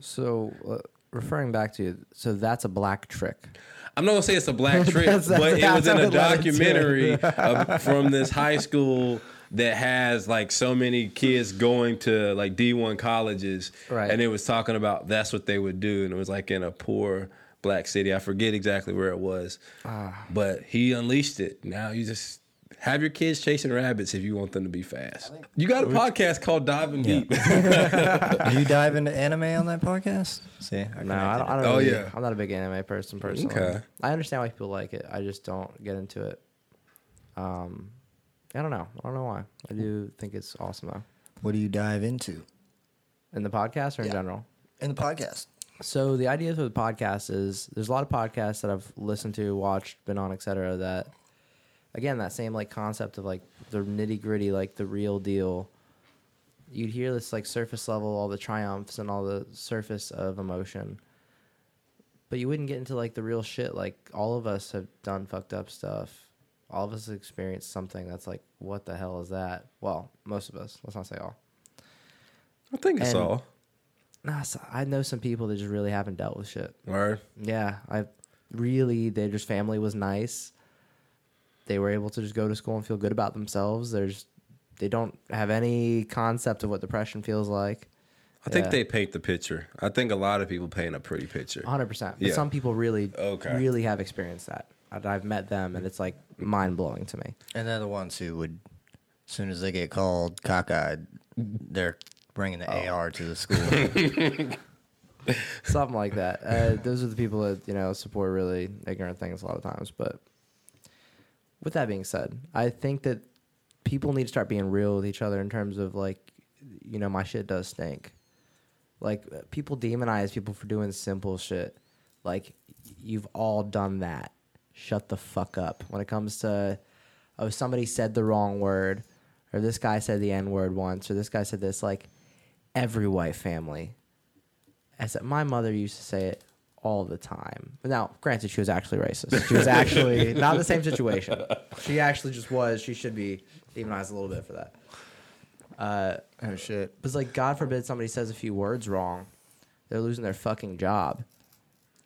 So, uh, referring back to you, so that's a black trick. I'm not gonna say it's a black trip, that's, that's, but it was in a documentary of, from this high school that has like so many kids going to like D one colleges, right. And it was talking about that's what they would do, and it was like in a poor black city. I forget exactly where it was, ah. But he unleashed it. Now you just have your kids chasing rabbits if you want them to be fast. You got a podcast called Diving Deep. Yeah. Do you dive into anime on that podcast? See, I no, I don't. I don't oh really, yeah, I'm not a big anime person personally. Okay. I understand why people like it. I just don't get into it. Um, I don't know. I don't know why. I do think it's awesome though. What do you dive into? In the podcast or in yeah. general? In the podcast. So the idea for the podcast is there's a lot of podcasts that I've listened to, watched, been on, et cetera. That. Again, that same like concept of like the nitty gritty, like the real deal. You'd hear this like surface level, all the triumphs and all the surface of emotion, but you wouldn't get into like the real shit. Like all of us have done fucked up stuff. All of us have experienced something that's like, what the hell is that? Well, most of us. Let's not say all. I think it's and, all. Nah, so I know some people that just really haven't dealt with shit. Right? Yeah, I really. They just family was nice. They were able to just go to school and feel good about themselves. There's, they don't have any concept of what depression feels like. I think yeah. they paint the picture. I think a lot of people paint a pretty picture. one hundred percent. But yeah. some people really, okay. really have experienced that. I've met them, and it's like mind-blowing to me. And they're the ones who would, as soon as they get called cockeyed, they're bringing the oh. A R to the school. Something like that. Uh, those are the people that, you know, support really ignorant things a lot of times, but... With that being said, I think that people need to start being real with each other in terms of, like, you know, my shit does stink. Like, people demonize people for doing simple shit. Like, you've all done that. Shut the fuck up. When it comes to, oh, somebody said the wrong word, or this guy said the N-word once, or this guy said this, like, every white family. As my mother used to say it. All the time. Now, granted, she was actually racist. She was actually not the same situation. She actually just was. She should be demonized a little bit for that. Uh, oh, shit. But it's like, God forbid somebody says a few words wrong. They're losing their fucking job.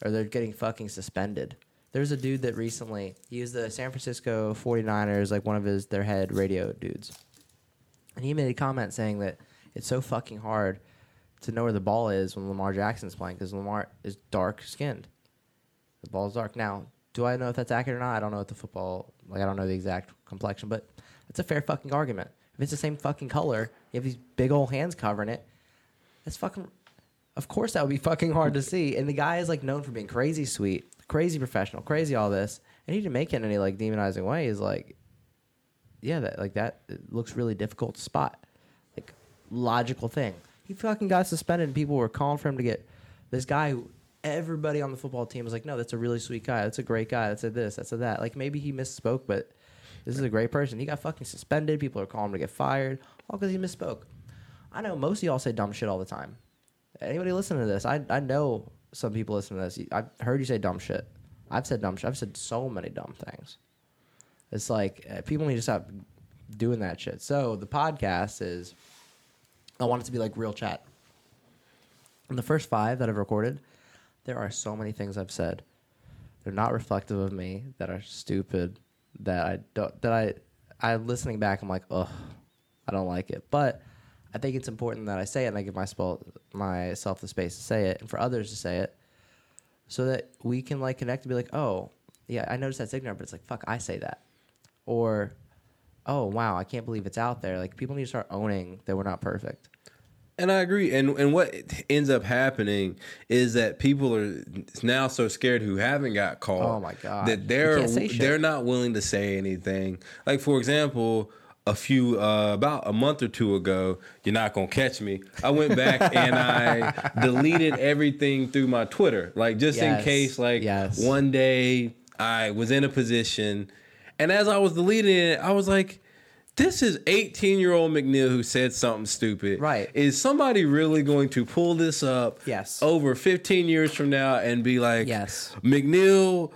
Or they're getting fucking suspended. There's a dude that recently, he was the San Francisco forty-niners, like one of his their head radio dudes. And he made a comment saying that it's so fucking hard to know where the ball is when Lamar Jackson's playing, because Lamar is dark-skinned. The ball's dark. Now, do I know if that's accurate or not? I don't know what the football... Like, I don't know the exact complexion, but it's a fair fucking argument. If it's the same fucking color, you have these big old hands covering it, that's fucking... Of course that would be fucking hard to see. And the guy is, like, known for being crazy sweet, crazy professional, crazy all this, and he didn't make it in any, like, demonizing way. He's like, yeah, that like that looks really difficult to spot. Like, logical thing. He fucking got suspended, and people were calling for him to get this guy who everybody on the football team was like, no, that's a really sweet guy. That's a great guy. That's a this. That's a that. Like, maybe he misspoke, but this is a great person. He got fucking suspended. People are calling him to get fired, all because he misspoke. I know most of y'all say dumb shit all the time. Anybody listening to this, I, I know some people listen to this. I've heard you say dumb shit. I've said dumb shit. I've said so many dumb things. It's like uh, people need to stop doing that shit. So the podcast is... I want it to be like real chat. In the first five that I've recorded, there are so many things I've said. They're not reflective of me, that are stupid, that I don't, that I, I listening back, I'm like, ugh, I don't like it. But I think it's important that I say it, and I give my spell, myself the space to say it, and for others to say it, so that we can like connect and be like, oh, yeah, I noticed that's ignorant, but it's like, fuck, I say that. Or, oh, wow, I can't believe it's out there. Like, people need to start owning that we're not perfect. And I agree. And and what ends up happening is that people are now so scared who haven't got caught. Oh, my God. That they're they're not willing to say anything. Like, for example, a few, uh, about a month or two ago, you're not going to catch me. I went back and I deleted everything through my Twitter. Like, just yes. in case, like, yes. one day I was in a position... And as I was deleting it, I was like, this is eighteen-year-old McNeil who said something stupid. Right. Is somebody really going to pull this up yes. over fifteen years from now and be like, yes. McNeil?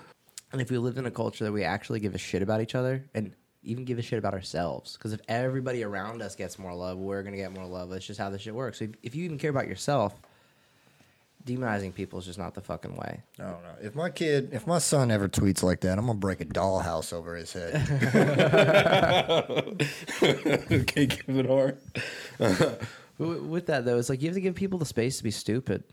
And if we lived in a culture that we actually give a shit about each other and even give a shit about ourselves, because if everybody around us gets more love, we're going to get more love. That's just how this shit works. So if, if you even care about yourself, demonizing people is just not the fucking way. No, no. If my kid, if my son ever tweets like that, I'm gonna break a dollhouse over his head. Okay, give it hard. With that though, it's like you have to give people the space to be stupid.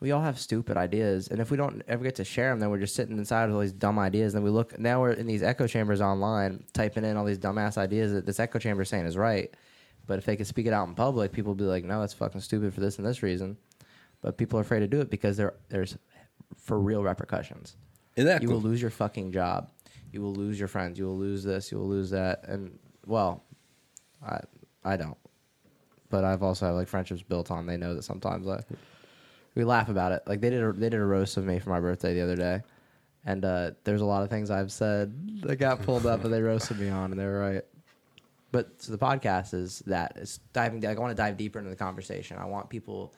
We all have stupid ideas, and if we don't ever get to share them, then we're just sitting inside with all these dumb ideas. And then we look now we're in these echo chambers online, typing in all these dumbass ideas that this echo chamber is saying is right. But if they could speak it out in public, people would be like, "No, that's fucking stupid for this and this reason." But people are afraid to do it because there there's for real repercussions. Exactly. You will lose your fucking job. You will lose your friends. You will lose this. You will lose that. And well, I I don't. But I've also had like friendships built on. They know that sometimes like we laugh about it. Like they did a, they did a roast of me for my birthday the other day, and uh, there's a lot of things I've said that got pulled up and they roasted me on, and they were right. But so the podcast is that it's diving. Like I want to dive deeper into the conversation. I want people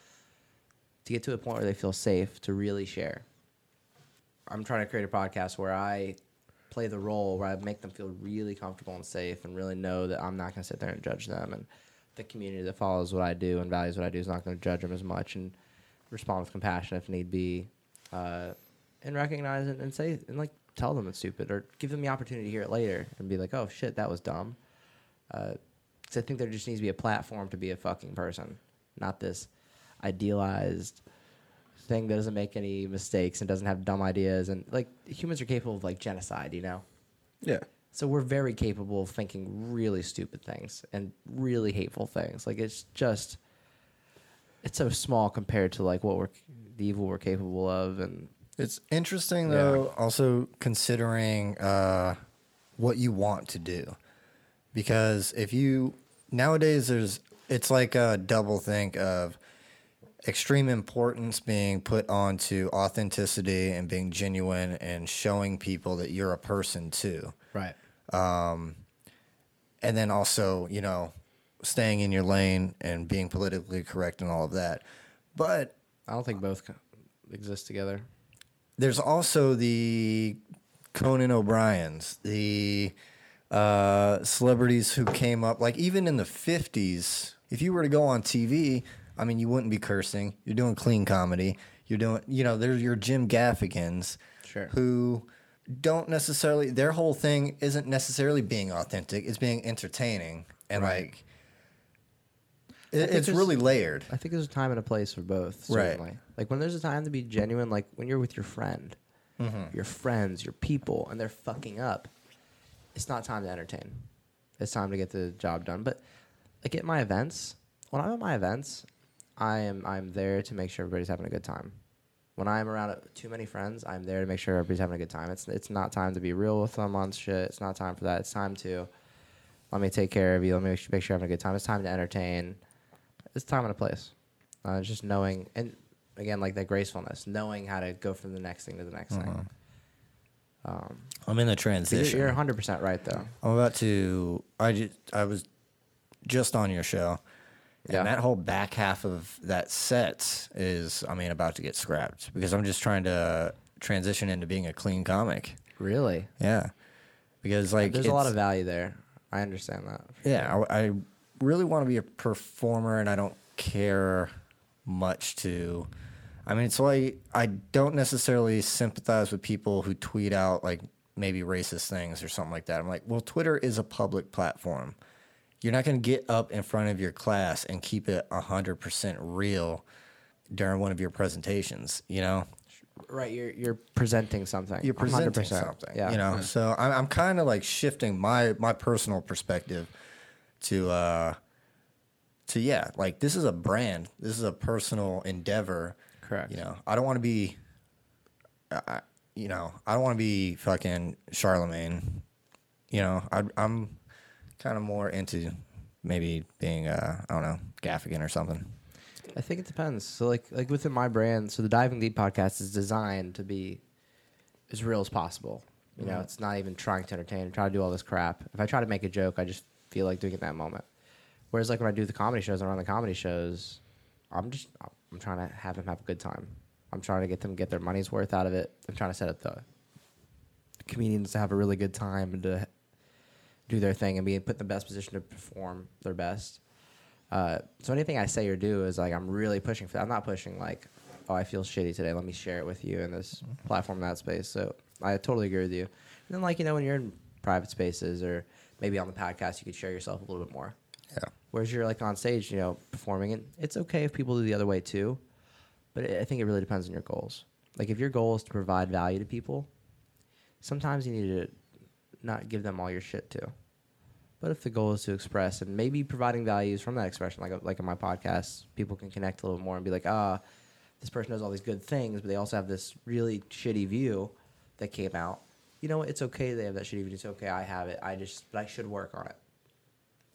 to get to a point where they feel safe to really share. I'm trying to create a podcast where I play the role where I make them feel really comfortable and safe, and really know that I'm not going to sit there and judge them. And the community that follows what I do and values what I do is not going to judge them as much, and respond with compassion if need be, uh, and recognize it and say and like tell them it's stupid, or give them the opportunity to hear it later and be like, oh shit, that was dumb. Uh, so I think there just needs to be a platform to be a fucking person, not this idealized thing that doesn't make any mistakes and doesn't have dumb ideas. And like humans are capable of like genocide, you know? Yeah. So we're very capable of thinking really stupid things and really hateful things. Like it's just, it's so small compared to like what we're the evil we're capable of. And it's interesting though, yeah. Also considering uh, what you want to do. Because if you nowadays there's it's like a double think of extreme importance being put onto authenticity and being genuine and showing people that you're a person too. Right. Um, and then also, you know, staying in your lane and being politically correct and all of that. But I don't think both exist together. There's also the Conan O'Briens, the uh, celebrities who came up, like even in the fifties, if you were to go on T V, I mean, you wouldn't be cursing. You're doing clean comedy. You're doing, you know, there's your Jim Gaffigans, sure, who don't necessarily, their whole thing isn't necessarily being authentic. It's being entertaining. And right. like, it, it's really layered. I think there's a time and a place for both. Certainly. Right. Like when there's a time to be genuine, like when you're with your friend, mm-hmm. your friends, your people, and they're fucking up, it's not time to entertain. It's time to get the job done. But like at my events, when I'm at my events, I am I'm there to make sure everybody's having a good time. When I'm around too many friends, I'm there to make sure everybody's having a good time. It's it's not time to be real with them on shit. It's not time for that. It's time to let me take care of you. Let me make sure you're having a good time. It's time to entertain. It's time and a place. Uh, just knowing, and again, like that gracefulness, knowing how to go from the next thing to the next mm-hmm. thing. Um, I'm in the transition. You're, you're one hundred percent right, though. I'm about to, I, just, I was just on your show. And yeah. that whole back half of that set is, I mean, about to get scrapped because I'm just trying to transition into being a clean comic. Really? Yeah. Because, like, there's a lot of value there. I understand that. Yeah. Sure. I, I really want to be a performer, and I don't care much to. I mean, so I, I don't necessarily sympathize with people who tweet out, like, maybe racist things or something like that. I'm like, well, Twitter is a public platform. You're not going to get up in front of your class and keep it one hundred percent real during one of your presentations, you know? Right, you're you're presenting something. You're presenting one hundred percent. Something, yeah. You know? Mm-hmm. So I'm, I'm kind of like shifting my, my personal perspective to, uh, to, yeah, like this is a brand. This is a personal endeavor. Correct. You know, I don't want to be, I, you know, I don't want to be fucking Charlemagne. You know, I, I'm... kind of more into maybe being, uh, I don't know, Gaffigan or something. I think it depends. So, like, like within my brand, so the Diving Deep podcast is designed to be as real as possible. You mm-hmm. know, it's not even trying to entertain, try to do all this crap. If I try to make a joke, I just feel like doing it in that moment. Whereas, like, when I do the comedy shows and run the comedy shows, I'm just, I'm trying to have them have a good time. I'm trying to get them get their money's worth out of it. I'm trying to set up the comedians to have a really good time and to do their thing and be put in the best position to perform their best. Uh, so anything I say or do is like I'm really pushing for that. I'm not pushing like oh, I feel shitty today. Let me share it with you in this platform, that space. So I totally agree with you. And then, like, you know, when you're in private spaces or maybe on the podcast, you could share yourself a little bit more. Yeah. Whereas you're, like, on stage, you know, performing, and it's okay if people do the other way too. But it, I think it really depends on your goals. Like, if your goal is to provide value to people, sometimes you need to not give them all your shit too. But if the goal is to express, and maybe providing values from that expression, like like in my podcast, people can connect a little more and be like, ah, oh, this person does all these good things, but they also have this really shitty view that came out. You know, it's okay they have that shitty view. It's okay I have it. I just, but I should work on it.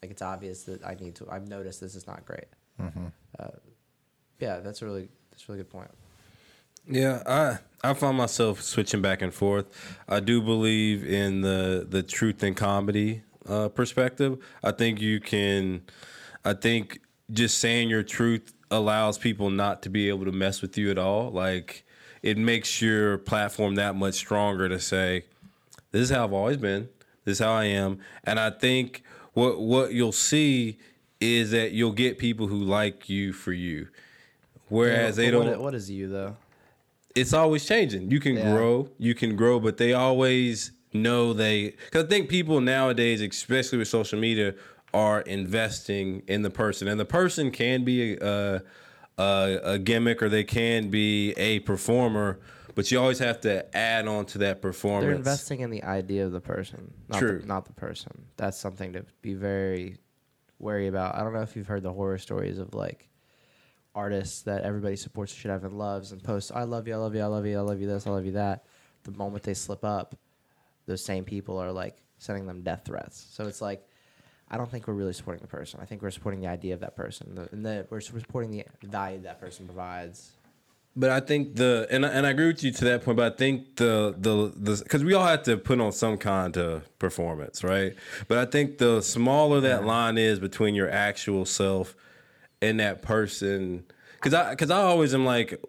Like, it's obvious that I need to. I've noticed this is not great. Mm-hmm. Uh, yeah, that's a really that's a really good point. Yeah, I I find myself switching back and forth. I do believe in the the truth in comedy. Uh, perspective. I think you can, I think just saying your truth allows people not to be able to mess with you at all. Like, it makes your platform that much stronger to say, this is how I've always been, this is how I am. And I think what what you'll see is that you'll get people who like you for you, whereas yeah, they don't. What, what is you though? It's always changing. You can yeah. grow, you can grow, but they always. No, they... Because I think people nowadays, especially with social media, are investing in the person. And the person can be a, a, a gimmick, or they can be a performer, but you always have to add on to that performance. They're investing in the idea of the person, not, True. The, not the person. That's something to be very wary about. I don't know if you've heard the horror stories of, like, artists that everybody supports the shit out of and loves and posts, I love you, I love you, I love you, I love you this, I love you that. The moment they slip up, those same people are, like, sending them death threats. So it's like, I don't think we're really supporting the person. I think we're supporting the idea of that person, the, and that we're supporting the value that person provides. But I think the, and I, and I agree with you to that point, but I think the, the, the because we all have to put on some kind of performance, right? But I think the smaller that mm-hmm. line is between your actual self and that person, because I, because I always am like,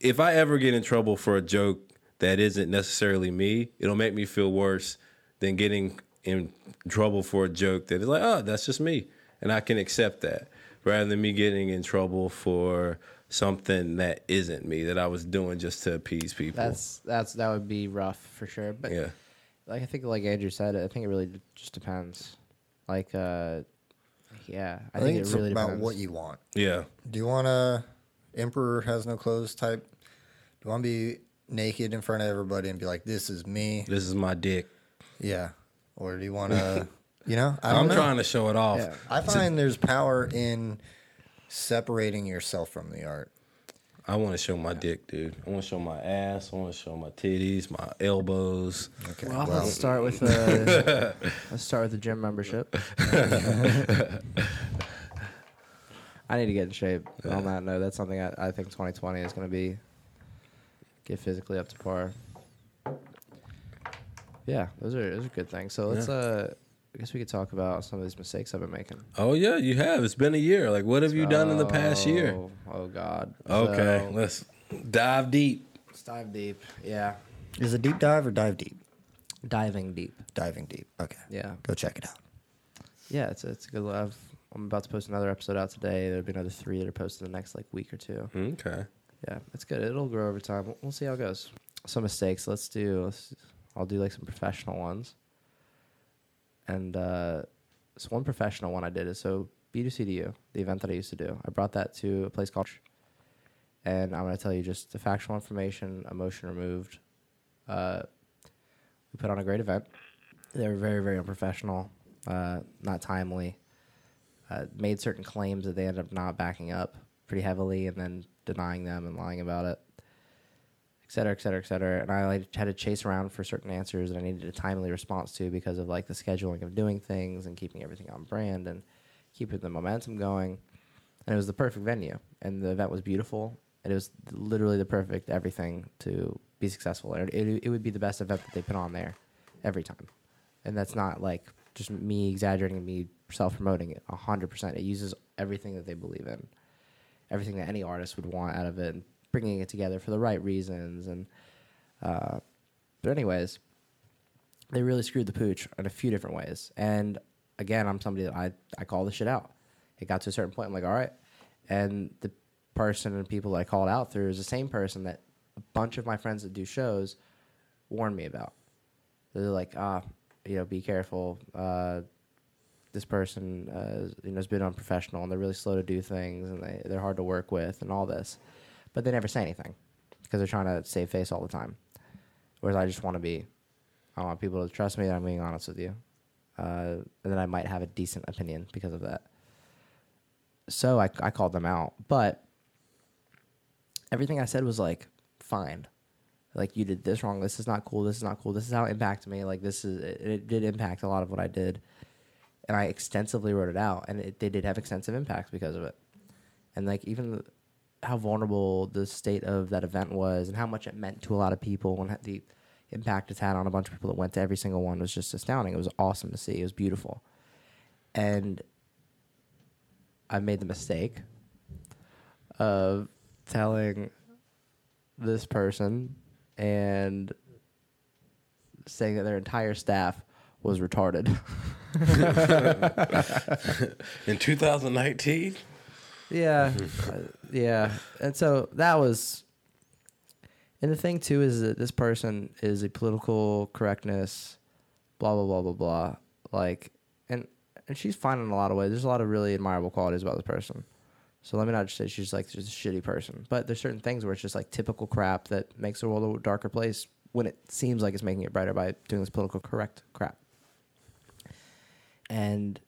if I ever get in trouble for a joke that isn't necessarily me, it'll make me feel worse than getting in trouble for a joke that is like, oh, that's just me, and I can accept that, rather than me getting in trouble for something that isn't me, that I was doing just to appease people. That's that's that would be rough for sure. But yeah, like I think, like Andrew said, I think it really just depends. Like, uh, yeah, I, I think, think it's it really about depends. What you want. Yeah. Do you want a emperor has no clothes type? Do you want to be naked in front of everybody and be like, this is me. This is my dick. Yeah. Or do you want to, you know? I don't I'm know. trying to show it off. Yeah. I find a, there's power in separating yourself from the art. I want to show my yeah. dick, dude. I want to show my ass. I want to show my titties, my elbows. Okay. Well, well. Let's start with a, let's start with the gym membership. I need to get in shape. Yeah. On that note, that's something I, I think twenty twenty is going to be. Get physically up to par. Yeah, those are those are good things. So let's. Yeah. Uh, I guess we could talk about some of these mistakes I've been making. Oh yeah, you have. It's been a year. Like, what have you oh, done in the past year? Oh God. Okay, so, let's dive deep. Let's dive deep. Yeah. Is it deep dive or dive deep? Diving deep. Diving deep. Okay. Yeah. Go check it out. Yeah, it's it's a good love. I'm about to post another episode out today. There'll be another three that are posted in the next like week or two. Okay. Yeah, it's good. It'll grow over time. We'll see how it goes. Some mistakes. Let's do. Let's, I'll do like some professional ones. And uh, so one professional one I did is so B two C two U, the event that I used to do. I brought that to a place called, and I'm gonna tell you just the factual information, emotion removed. Uh, we put on a great event. They were very, very unprofessional, uh, not timely. Uh, made certain claims that they ended up not backing up pretty heavily, and then denying them and lying about it, et cetera, et cetera, et cetera. And I like, had to chase around for certain answers that I needed a timely response to because of like the scheduling of doing things and keeping everything on brand and keeping the momentum going. And it was the perfect venue. And the event was beautiful. And it was literally the perfect everything to be successful. It, it, it would be the best event that they put on there every time. And that's not like just me exaggerating and me self-promoting it one hundred percent. It uses everything that they believe in. Everything that any artist would want out of it and bringing it together for the right reasons. And uh, but anyways, they really screwed the pooch in a few different ways. And again, I'm somebody that I, I call the shit out. It got to a certain point, I'm like, all right. And the person and people I called out through is the same person that a bunch of my friends that do shows warned me about. They're like, ah, you know, be careful. Uh, this person, uh, you know, has been unprofessional, and they're really slow to do things, and they they're hard to work with, and all this. But they never say anything because they're trying to save face all the time. Whereas I just want to be, I want people to trust me that I'm being honest with you. Uh, and then I might have a decent opinion because of that. So I, I called them out. But everything I said was like, fine. Like, you did this wrong. This is not cool. This is not cool. This is how it impacted me. Like, this is, it, it did impact a lot of what I did. And I extensively wrote it out. And it, they did have extensive impacts because of it. And like, even the, how vulnerable the state of that event was and how much it meant to a lot of people and the impact it's had on a bunch of people that went to every single one was just astounding. It was awesome to see. It was beautiful. And I made the mistake of telling this person and saying that their entire staff was retarded. In two thousand nineteen? Yeah. uh, yeah. And so that was... And the thing, too, is that this person is a political correctness, blah, blah, blah, blah, blah. Like, and, and she's fine in a lot of ways. There's a lot of really admirable qualities about this person. So let me not just say she's, like, just a shitty person. But there's certain things where it's just, like, typical crap that makes the world a darker place when it seems like it's making it brighter by doing this political correct crap. And...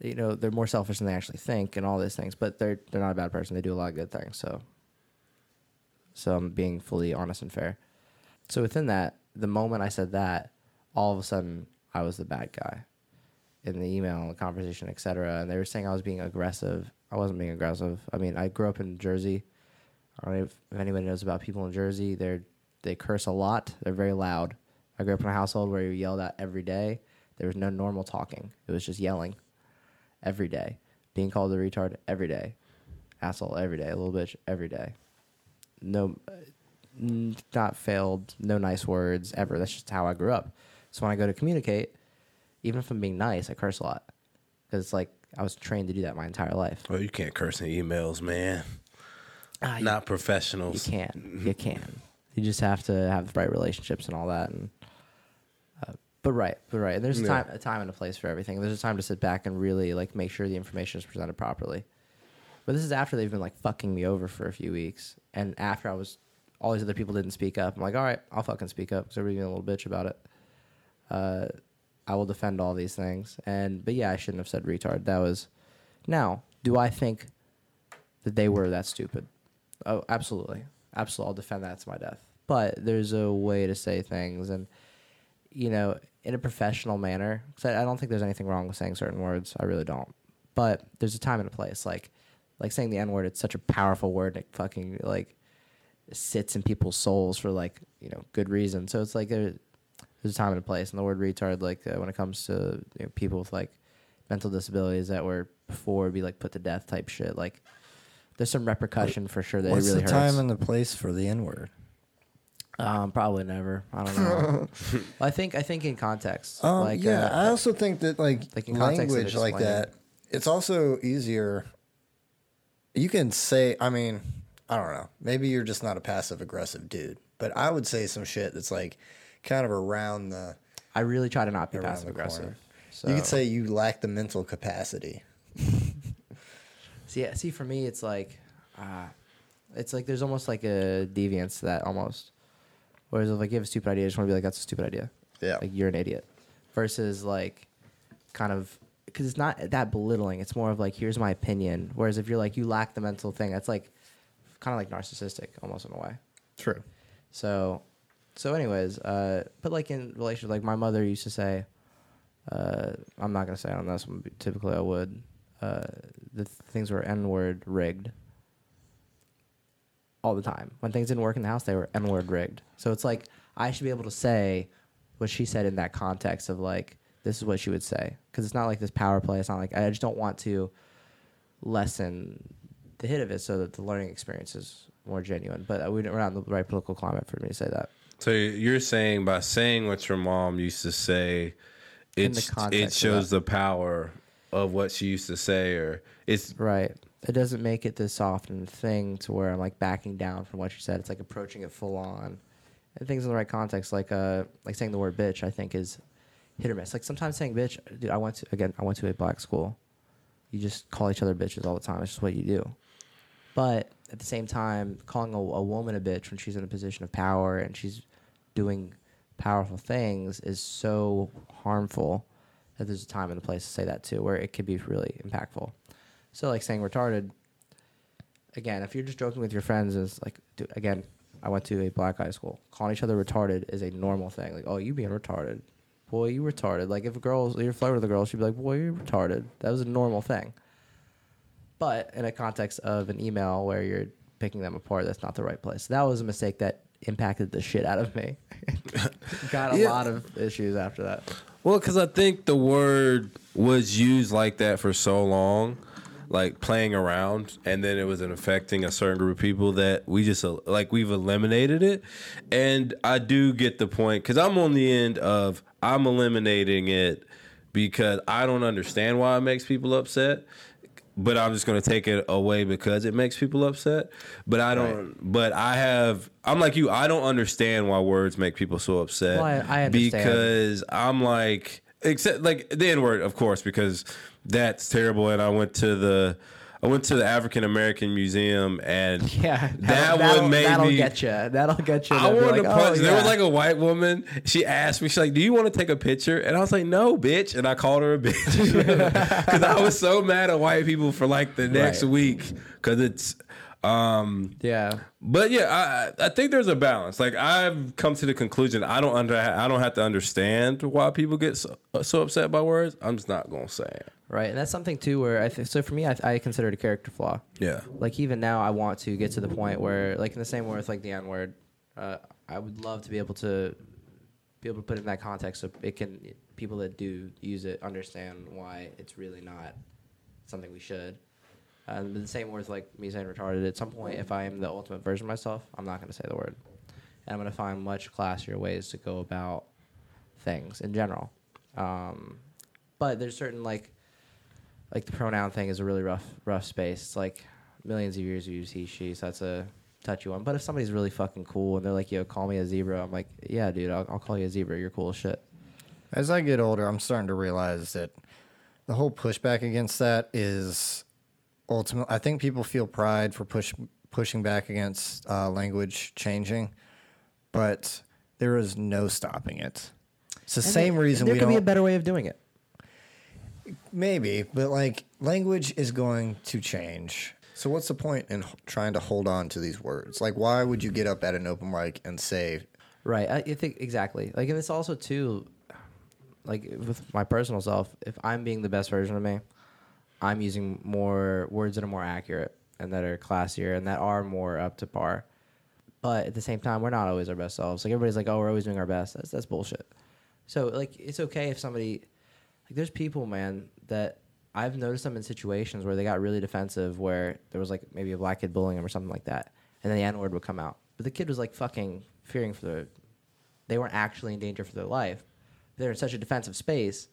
you know, they're more selfish than they actually think and all these things, but they're they're not a bad person. They do a lot of good things, so so I'm being fully honest and fair. So within that, the moment I said that, all of a sudden, I was the bad guy in the email, the conversation, et cetera, and they were saying I was being aggressive. I wasn't being aggressive. I mean, I grew up in Jersey. I don't know if, if anybody knows about people in Jersey. They they curse a lot. They're very loud. I grew up in a household where you yelled at every day. There was no normal talking. It was just yelling. Every day. Being called a retard every day. Asshole every day. A little bitch every day. No, not failed. No nice words ever. That's just how I grew up. So when I go to communicate, even if I'm being nice, I curse a lot. Because it's like I was trained to do that my entire life. Well, you can't curse in emails, man. Uh, not you, professionals. You can. You can. You just have to have the right relationships and all that. And But right, but right. And there's a time, yeah. a time and a place for everything. There's a time to sit back and really like make sure the information is presented properly. But this is after they've been like fucking me over for a few weeks. And after I was, all these other people didn't speak up. I'm like, all right, I'll fucking speak up because everybody's being a little bitch about it. Uh, I will defend all these things. And, but yeah, I shouldn't have said retard. That was, now, do I think that they were that stupid? Oh, absolutely. Absolutely. I'll defend that to my death. But there's a way to say things and, you know, in a professional manner. Because I, I don't think there's anything wrong with saying certain words. I really don't. But there's a time and a place. Like, like saying the N-word, it's such a powerful word. And it fucking, like, sits in people's souls for, like, you know, good reason. So it's like there, there's a time and a place. And the word retard, like, uh, when it comes to, you know, people with, like, mental disabilities that were before be, like, put to death type shit. Like, there's some repercussion Wait, for sure that it really hurts. What's the time and the place for the N-word? Um, probably never. I don't know. well, I think I think in context. Um, like, yeah, uh, I also think that like, like in language like that, it's also easier. You can say, I mean, I don't know. Maybe you're just not a passive aggressive dude, but I would say some shit that's like kind of around the. I really try to not be passive aggressive. So. You could say you lack the mental capacity. see, see, for me, it's like, uh, it's like there's almost like a deviance to that almost. Whereas if I give a stupid idea, I just want to be like, that's a stupid idea. Yeah. Like, you're an idiot. Versus, like, kind of... Because it's not that belittling. It's more of, like, here's my opinion. Whereas if you're like, you lack the mental thing, that's, like, kind of, like, narcissistic almost in a way. True. So, so anyways, uh, but, like, in relation... Like, my mother used to say... Uh, I'm not going to say it on this one, but typically I would. Uh, the th- things were N-word rigged. All the time. When things didn't work in the house, they were N-word rigged. So it's like, I should be able to say what she said in that context of like, this is what she would say. Because it's not like this power play. It's not like, I just don't want to lessen the hit of it so that the learning experience is more genuine. But we're not in the right political climate for me to say that. So you're saying by saying what your mom used to say, it's, it shows the power of what she used to say, or it's right. it doesn't make it this often thing to where I'm like backing down from what you said. It's like approaching it full on, and things in the right context, like uh, like saying the word bitch, I think is hit or miss. Like sometimes saying bitch, dude. I went to again. I went to a black school. You just call each other bitches all the time. It's just what you do. But at the same time, calling a, a woman a bitch when she's in a position of power and she's doing powerful things is so harmful that there's a time and a place to say that too, where it could be really impactful. So like saying retarded, again, if you're just joking with your friends, is like, dude, again, I went to a black high school. Calling each other retarded is a normal thing. Like, oh, you being retarded. Boy, you retarded. Like if a girl, you're flirting with a girl, she'd be like, boy, you're retarded. That was a normal thing. But in a context of an email where you're picking them apart, that's not the right place. So that was a mistake that impacted the shit out of me. Got a yeah. lot of issues after that. Well, because I think the word was used like that for so long, like playing around, and then it was affecting a certain group of people that we just, like, we've eliminated it. And I do get the point, because I'm on the end of I'm eliminating it because I don't understand why it makes people upset. But I'm just going to take it away because it makes people upset. But I don't, right. but I have, I'm like you, I don't understand why words make people so upset. Well, I, I understand. Because I'm like, except like the N word, of course, because that's terrible. And I went to the, I went to the African American Museum, and yeah, that one made that'll me. That'll get you. That'll get you. I wanted like, to punch. Oh, there yeah. was like a white woman. She asked me, she's like, "Do you want to take a picture?" And I was like, "No, bitch." And I called her a bitch because I was so mad at white people for like the next right. week because it's. Um, yeah. But yeah, I I think there's a balance. Like I've come to the conclusion I don't under I don't have to understand why people get so, so upset by words. I'm just not gonna say it. Right, and that's something too where I think so. For me, I, I consider it a character flaw. Yeah. Like even now, I want to get to the point where, like in the same way with like the N word, uh, I would love to be able to be able to put it in that context so it can people that do use it understand why it's really not something we should. Uh, the same with like me saying retarded. At some point, if I am the ultimate version of myself, I'm not going to say the word, and I'm going to find much classier ways to go about things in general. Um, but there's certain like. Like the pronoun thing is a really rough, rough space. It's like millions of years you use he, she, so that's a touchy one. But if somebody's really fucking cool and they're like, "Yo, call me a zebra," I'm like, "Yeah, dude, I'll, I'll call you a zebra. You're cool as shit." As I get older, I'm starting to realize that the whole pushback against that is ultimately. I think people feel pride for push pushing back against uh, language changing, but there is no stopping it. It's the and same there, reason there we could don't, be a better way of doing it. Maybe, but like language is going to change. So what's the point in h- trying to hold on to these words? Like, why would you get up at an open mic and say, right? I think exactly. Like, and it's also too, like with my personal self, if I'm being the best version of me, I'm using more words that are more accurate and that are classier and that are more up to par. But at the same time, we're not always our best selves. Like everybody's like, "Oh, we're always doing our best." That's that's bullshit. So like, it's okay if somebody. Like, there's people, man, that I've noticed them in situations where they got really defensive, where there was, like, maybe a black kid bullying him or something like that, and then the N-word would come out. But the kid was, like, fucking fearing for their... They weren't actually in danger for their life. They're in such a defensive space.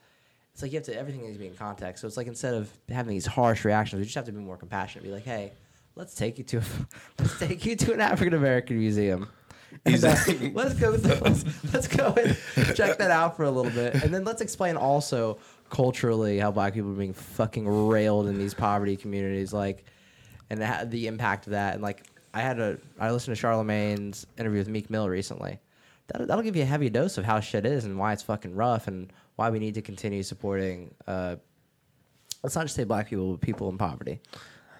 It's like you have to... Everything needs to be in context. So it's like instead of having these harsh reactions, we just have to be more compassionate. Be like, "Hey, let's take you to a, let's take you to an African-American museum." Exactly. Then, let's go. The, let's, let's go and check that out for a little bit, and then let's explain also culturally how black people are being fucking railed in these poverty communities, like, and the, the impact of that. And like, I had a I listened to Charlemagne's interview with Meek Mill recently. That, that'll give you a heavy dose of how shit is and why it's fucking rough and why we need to continue supporting. Uh, let's not just say black people, but people in poverty,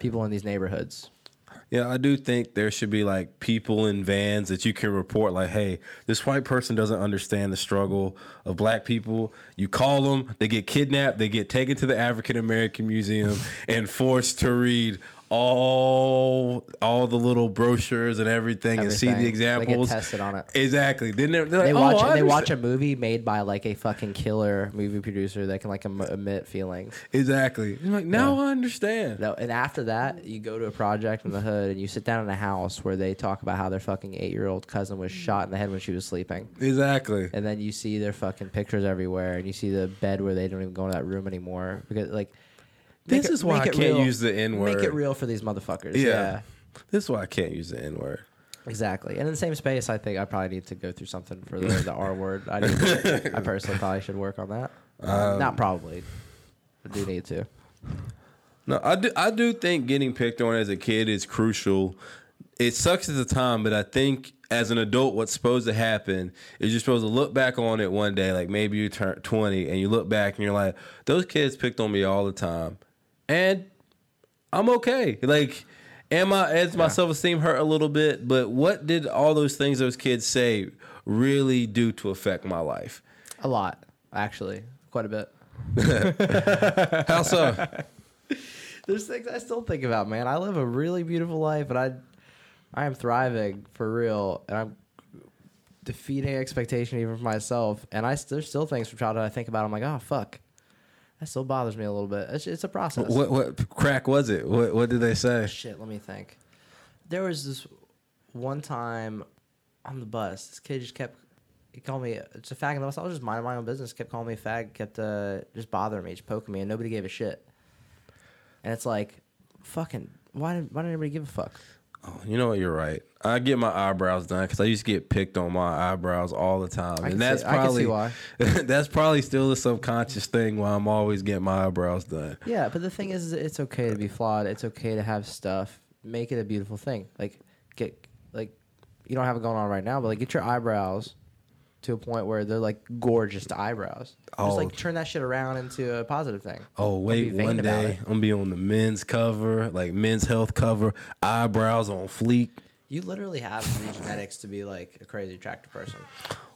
people in these neighborhoods. Yeah, I do think there should be, like, people in vans that you can report, like, "Hey, this white person doesn't understand the struggle of black people." You call them, they get kidnapped, they get taken to the African American Museum and forced to read all all the little brochures and everything, everything. and see the examples. They get tested on it. Exactly. Then they're, they're they like, watch. Oh, they watch a movie made by, like, a fucking killer movie producer that can, like, em- emit feelings. Exactly. You're like, now yeah. I understand. No, and after that, you go to a project in the hood and you sit down in a house where they talk about how their fucking eight-year-old cousin was shot in the head when she was sleeping. Exactly. And then you see their fucking pictures everywhere, and you see the bed where they don't even go in that room anymore because, like. This it, is why I can't real. use the N-word. Make it real for these motherfuckers. Yeah. yeah. This is why I can't use the N-word. Exactly. And in the same space, I think I probably need to go through something for the, the R-word. I, need to, I personally probably should work on that. Um, Not probably. I do need to. No, I do, I do think getting picked on as a kid is crucial. It sucks at the time, but I think as an adult, what's supposed to happen is you're supposed to look back on it one day, like maybe you turn twenty, and you look back and you're like, those kids picked on me all the time, and I'm okay. Like, am I? As my yeah. self-esteem hurt a little bit, but what did all those things those kids say really do to affect my life? A lot, actually, quite a bit. How so? There's things I still think about, man. I live a really beautiful life, and I, I am thriving for real, and I'm defeating expectation even for myself. And I there's still things from childhood I think about. I'm like, oh fuck, that still bothers me a little bit. It's, it's a process. What what crack was it? What what did they say? Shit, let me think. There was this one time on the bus. This kid just kept he called me. It's a fag on the bus. I was just minding my own business. Kept calling me a fag. Kept uh, just bothering me, just poking me, and nobody gave a shit. And it's like, fucking, why did why didn't anybody give a fuck? Oh, you know what? You're right. I get my eyebrows done because I used to get picked on my eyebrows all the time, I and that's see, probably I can see why. That's probably still a subconscious thing why I'm always getting my eyebrows done. Yeah, but the thing is, is it's okay to be flawed. It's okay to have stuff. Make it a beautiful thing. Like get like you don't have it going on right now, but like get your eyebrows to a point where they're like gorgeous to eyebrows. Oh. Just like turn that shit around into a positive thing. Oh, wait, one day I'm gonna be on the men's cover, like men's health cover, eyebrows on fleek. You literally have the genetics to be like a crazy attractive person.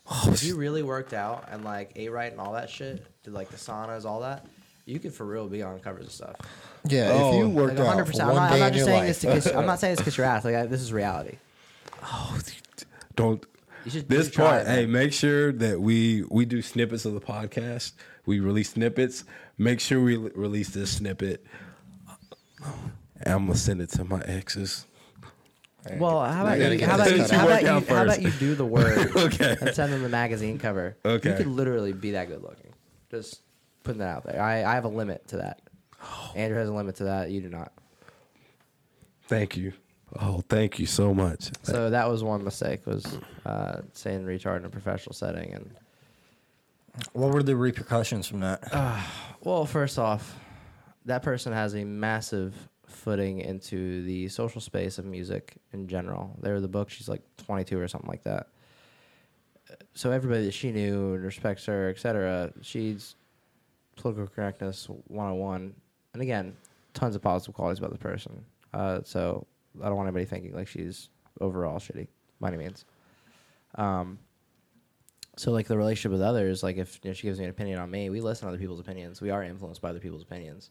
Oh, if you really worked out and like ate right and all that shit, did like the saunas, all that, you could for real be on covers and stuff. Yeah, oh, if you worked like out for one I'm not, day I'm not just saying life. This to kiss, I'm not saying this to kiss your ass. Like I, this is reality. Oh, don't. Should, this part, hey, make sure that we, we do snippets of the podcast. We release snippets. Make sure we l- release this snippet. I'm going to send it to my exes. Well, how about you, how about you, how about you, how about you do the word okay. and send them the magazine cover? Okay. You could literally be that good looking. Just putting that out there. I, I have a limit to that. Andrew has a limit to that. You do not. Thank you. Oh, thank you so much. So that was one mistake, was uh, saying retard in a professional setting. And what were the repercussions from that? Uh, well, first off, that person has a massive footing into the social space of music in general. There, the book, she's like twenty-two or something like that. So everybody that she knew and respects her, et cetera, she's political correctness one oh one. And again, tons of positive qualities about the person. Uh, so... I don't want anybody thinking like she's overall shitty by any means. Um, so like the relationship with others, like if you know, she gives me an opinion on me, we listen to other people's opinions. We are influenced by other people's opinions.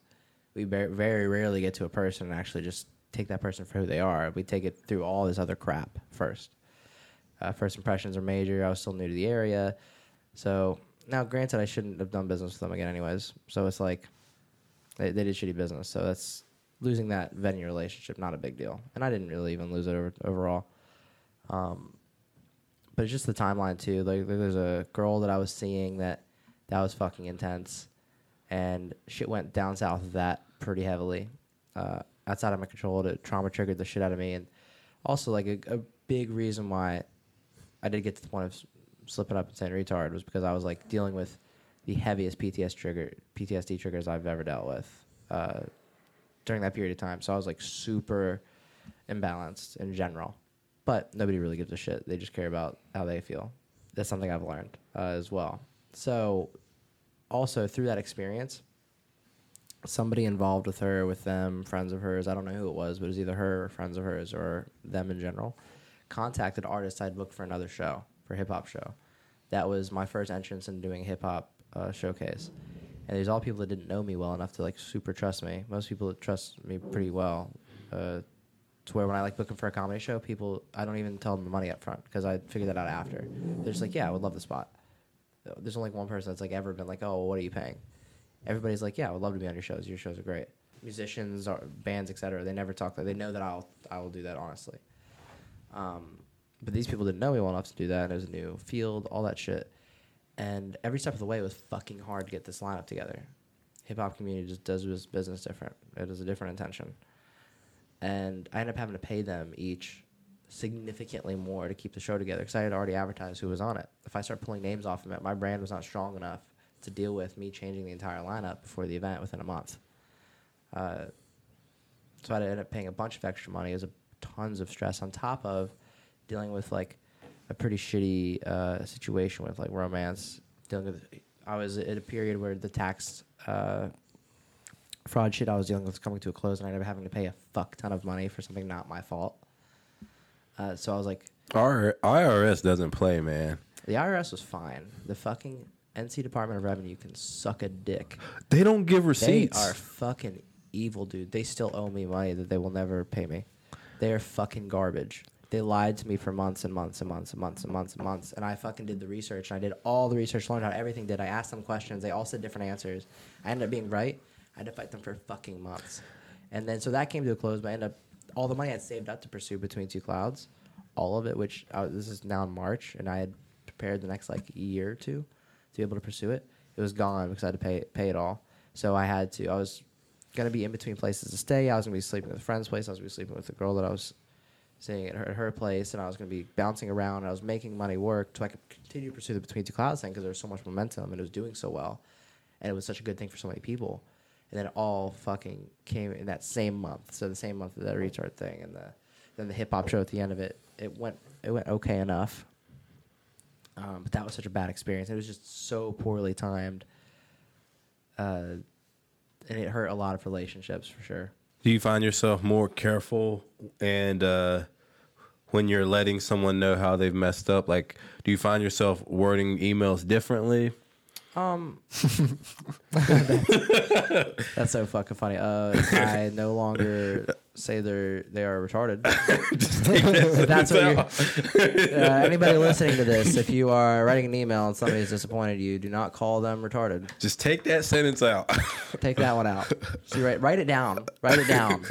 We very, very rarely get to a person and actually just take that person for who they are. We take it through all this other crap first. Uh, first impressions are major. I was still new to the area. So now granted, I shouldn't have done business with them again anyways. So it's like they, they did shitty business. So that's, losing that venue relationship, not a big deal. And I didn't really even lose it over, overall. Um, but it's just the timeline, too. Like, there's a girl that I was seeing that that was fucking intense. And shit went down south of that pretty heavily. Uh, outside of my control, it trauma-triggered the shit out of me. And also, like, a, a big reason why I did get to the point of slipping up and saying retard was because I was, like, dealing with the heaviest P T S D trigger, P T S D triggers I've ever dealt with. Uh... during that period of time. So I was like super imbalanced in general. But nobody really gives a shit. They just care about how they feel. That's something I've learned uh, as well. So also through that experience, somebody involved with her, with them, friends of hers, I don't know who it was, but it was either her or friends of hers or them in general, contacted artists I'd booked for another show, for a hip-hop show. That was my first entrance in doing a hip-hop uh, showcase. And there's all people that didn't know me well enough to, like, super trust me. Most people that trust me pretty well uh, to where when I, like, book them for a comedy show, people, I don't even tell them the money up front because I figured that out after. They're just like, yeah, I would love the spot. There's only one person that's, like, ever been like, oh, well, what are you paying? Everybody's like, yeah, I would love to be on your shows. Your shows are great. Musicians, or bands, et cetera, they never talk. Like, they know that I'll I will do that, honestly. Um, but these people didn't know me well enough to do that. And it was a new field, all that shit. And every step of the way, it was fucking hard to get this lineup together. hip-hop community just does this business different. It is a different intention. And I ended up having to pay them each significantly more to keep the show together because I had already advertised who was on it. If I start pulling names off of it, my brand was not strong enough to deal with me changing the entire lineup before the event within a month. Uh, so I ended up paying a bunch of extra money. It was a, tons of stress on top of dealing with, like, a pretty shitty uh, situation with, like, romance. Dealing with, I was at a period where the tax uh, fraud shit I was dealing with was coming to a close, and I ended up having to pay a fuck ton of money for something not my fault. Uh, so I was like... Our I R S doesn't play, man. The I R S was fine. The fucking N C Department of Revenue can suck a dick. They don't give receipts. They are fucking evil, dude. They still owe me money that they will never pay me. They are fucking garbage. They lied to me for months and months and months and months and months and months. And I fucking did the research, and I did all the research, learned how everything did. I asked them questions. They all said different answers. I ended up being right. I had to fight them for fucking months. And then, so that came to a close, but I ended up... All the money I had saved up to pursue Between Two Clouds, all of it, which I, this is now in March, and I had prepared the next, like, year or two to be able to pursue it. It was gone because I had to pay pay it all. So I had to, I was going to be in between places to stay. I was going to be sleeping at a friend's place. I was going to be sleeping with a girl that I was staying at her, at her place, and I was going to be bouncing around. And I was making money work so I could continue to pursue the Between Two Clouds thing because there was so much momentum, and it was doing so well, and it was such a good thing for so many people. And then it all fucking came in that same month. So the same month of that retard thing, and the then the hip hop show at the end of it, it went it went okay enough. Um, but that was such a bad experience. It was just so poorly timed, uh, and it hurt a lot of relationships for sure. Do you find yourself more careful and uh, when you're letting someone know how they've messed up? Like, do you find yourself wording emails differently? Um, that's, that's so fucking funny. Uh, I no longer say they're they are retarded. That's what you. Uh, anybody listening to this, if you are writing an email and somebody is disappointed you, do not call them retarded. Just take that sentence out. Take that one out. So you write write it down. Write it down.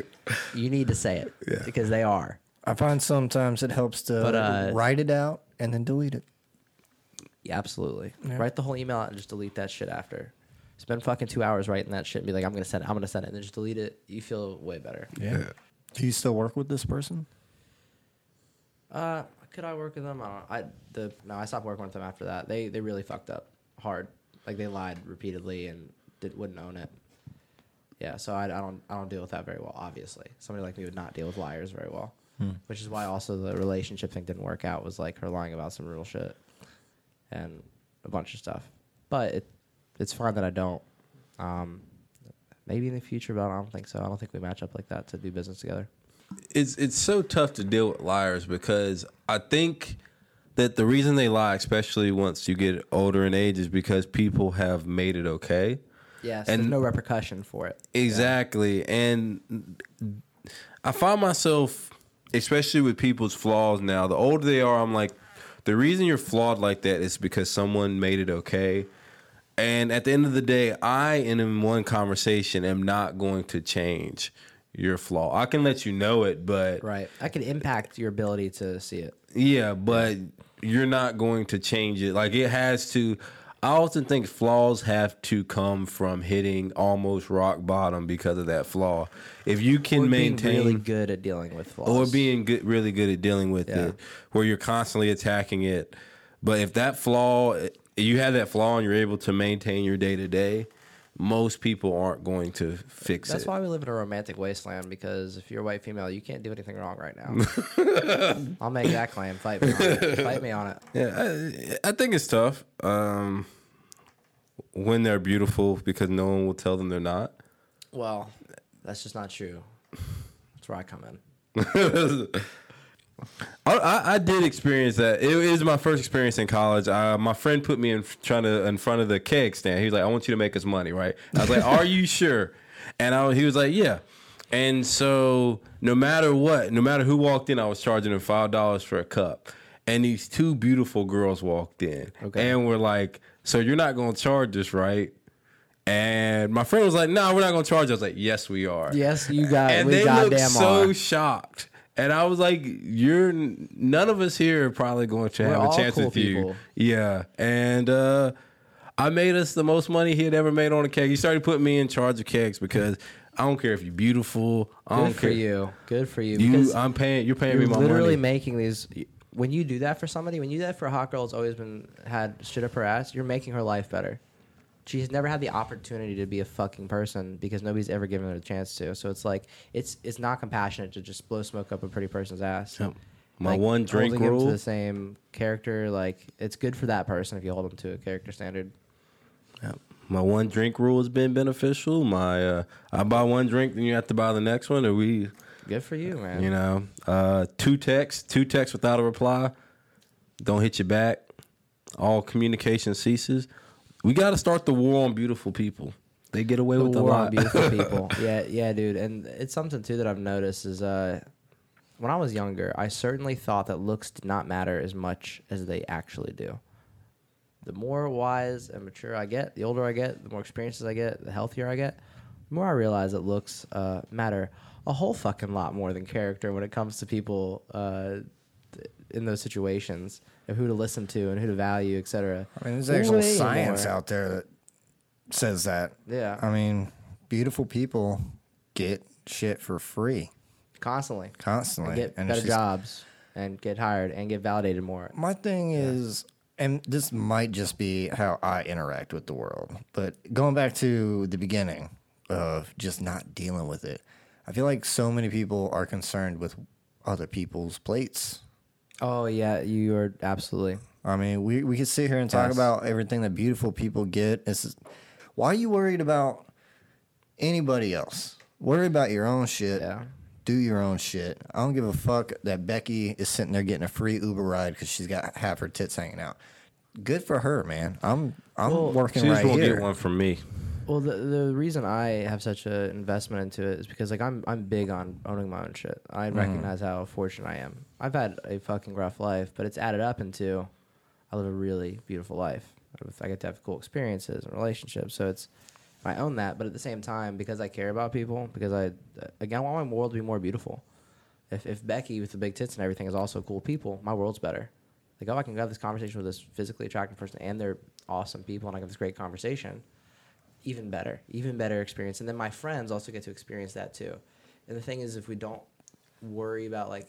You need to say it yeah. because they are. I find sometimes it helps to but, uh, write it out and then delete it. Yeah, absolutely. Yeah. Write the whole email out and just delete that shit after. Spend fucking two hours writing that shit and be like, I'm going to send it, I'm going to send it, and then just delete it. You feel way better. Yeah. yeah. Do you still work with this person? Uh, could I work with them? I don't know. I, the, no, I stopped working with them after that. They they really fucked up hard. Like, they lied repeatedly and did, wouldn't own it. Yeah, so I, I don't I don't deal with that very well, obviously. Somebody like me would not deal with liars very well, hmm. which is why also the relationship thing didn't work out, was like her lying about some real shit. And a bunch of stuff. But it, it's fine that I don't. Um, maybe in the future, but I don't think so. I don't think we match up like that to do business together. It's it's so tough to deal with liars because I think that the reason they lie, especially once you get older in age, is because people have made it okay. Yes, and there's no repercussion for it. Exactly. Yeah. And I find myself, especially with people's flaws now, the older they are, I'm like, the reason you're flawed like that is because someone made it okay. And at the end of the day, I, in one conversation, am not going to change your flaw. I can let you know it, but... Right. I can impact your ability to see it. Yeah, but you're not going to change it. Like, it has to... I often think flaws have to come from hitting almost rock bottom because of that flaw. If you can or being maintain really good at dealing with flaws, or being good, really good at dealing with yeah. it, where you're constantly attacking it. But if that flaw, you have that flaw, and you're able to maintain your day to day, most people aren't going to fix That's it. That's why we live in a romantic wasteland, because if you're a white female, you can't do anything wrong right now. I'll make that claim. Fight me on it. Fight me on it. Yeah, I, I think it's tough. Um, When they're beautiful, because no one will tell them they're not. Well, that's just not true. That's where I come in. I, I did experience that. It was my first experience in college. I, my friend put me in trying to in front of the keg stand. He was like, "I want you to make us money, right?" I was like, "Are you sure?" And I, he was like, "Yeah." And so, no matter what, no matter who walked in, I was charging them five dollars for a cup. And these two beautiful girls walked in, okay. and were like, "So you're not going to charge us, right?" And my friend was like, "No, nah, we're not going to charge." I was like, "Yes, we are." Yes, you got it. And we they looked so are. shocked. And I was like, "You're none of us here are probably going to we're have a chance cool with people. you." Yeah. And uh, I made us the most money he had ever made on a keg. He started putting me in charge of kegs because I don't care if you're beautiful. I don't Good for care. you. Good for you. you I'm paying. You're paying you're me my money. You're literally making these. When you do that for somebody, when you do that for a hot girl who's always been had shit up her ass, you're making her life better. She's never had the opportunity to be a fucking person because nobody's ever given her the chance to. So it's like it's it's not compassionate to just blow smoke up a pretty person's ass. Yep. My like, one drink rule. Holding him to the same character, like it's good for that person if you hold them to a character standard. Yep. My one drink rule has been beneficial. My uh, I buy one drink, then you have to buy the next one. Or we good for you, man. You know, uh, two texts, two texts without a reply. Don't hit you back. All communication ceases. We got to start the war on beautiful people. They get away the with a lot. The war on beautiful people. Yeah, yeah, dude. And it's something, too, that I've noticed is uh, when I was younger, I certainly thought that looks did not matter as much as they actually do. The more wise and mature I get, the older I get, the more experiences I get, the healthier I get, the more I realize that looks uh, matter a whole fucking lot more than character when it comes to people uh, in those situations. Of who to listen to and who to value, et cetera. I mean, there's actual Way science more. out there that says that. Yeah. I mean, beautiful people get shit for free. Constantly. Constantly. And get and better jobs and get hired and get validated more. My thing yeah. is, and this might just be how I interact with the world, but going back to the beginning of just not dealing with it, I feel like so many people are concerned with other people's plates. Oh, yeah, you are absolutely. I mean, we, we could sit here and talk yes. about everything that beautiful people get. It's just, why are you worried about anybody else? Worry about your own shit. Yeah. Do your own shit. I don't give a fuck that Becky is sitting there getting a free Uber ride because she's got half her tits hanging out. Good for her, man. I'm I'm well, working right here. She just won't get one from me. Well, the the reason I have such an investment into it is because like I'm I'm big on owning my own shit. I mm. recognize how fortunate I am. I've had a fucking rough life, but it's added up into I live a really beautiful life. I get to have cool experiences and relationships, so it's I own that. But at the same time, because I care about people, because I again I want my world to be more beautiful. If if Becky with the big tits and everything is also cool people, my world's better. Like oh, I can have this conversation with this physically attractive person, and they're awesome people, and I can have this great conversation. Even better, even better experience. And then my friends also get to experience that too. And the thing is, if we don't worry about, like,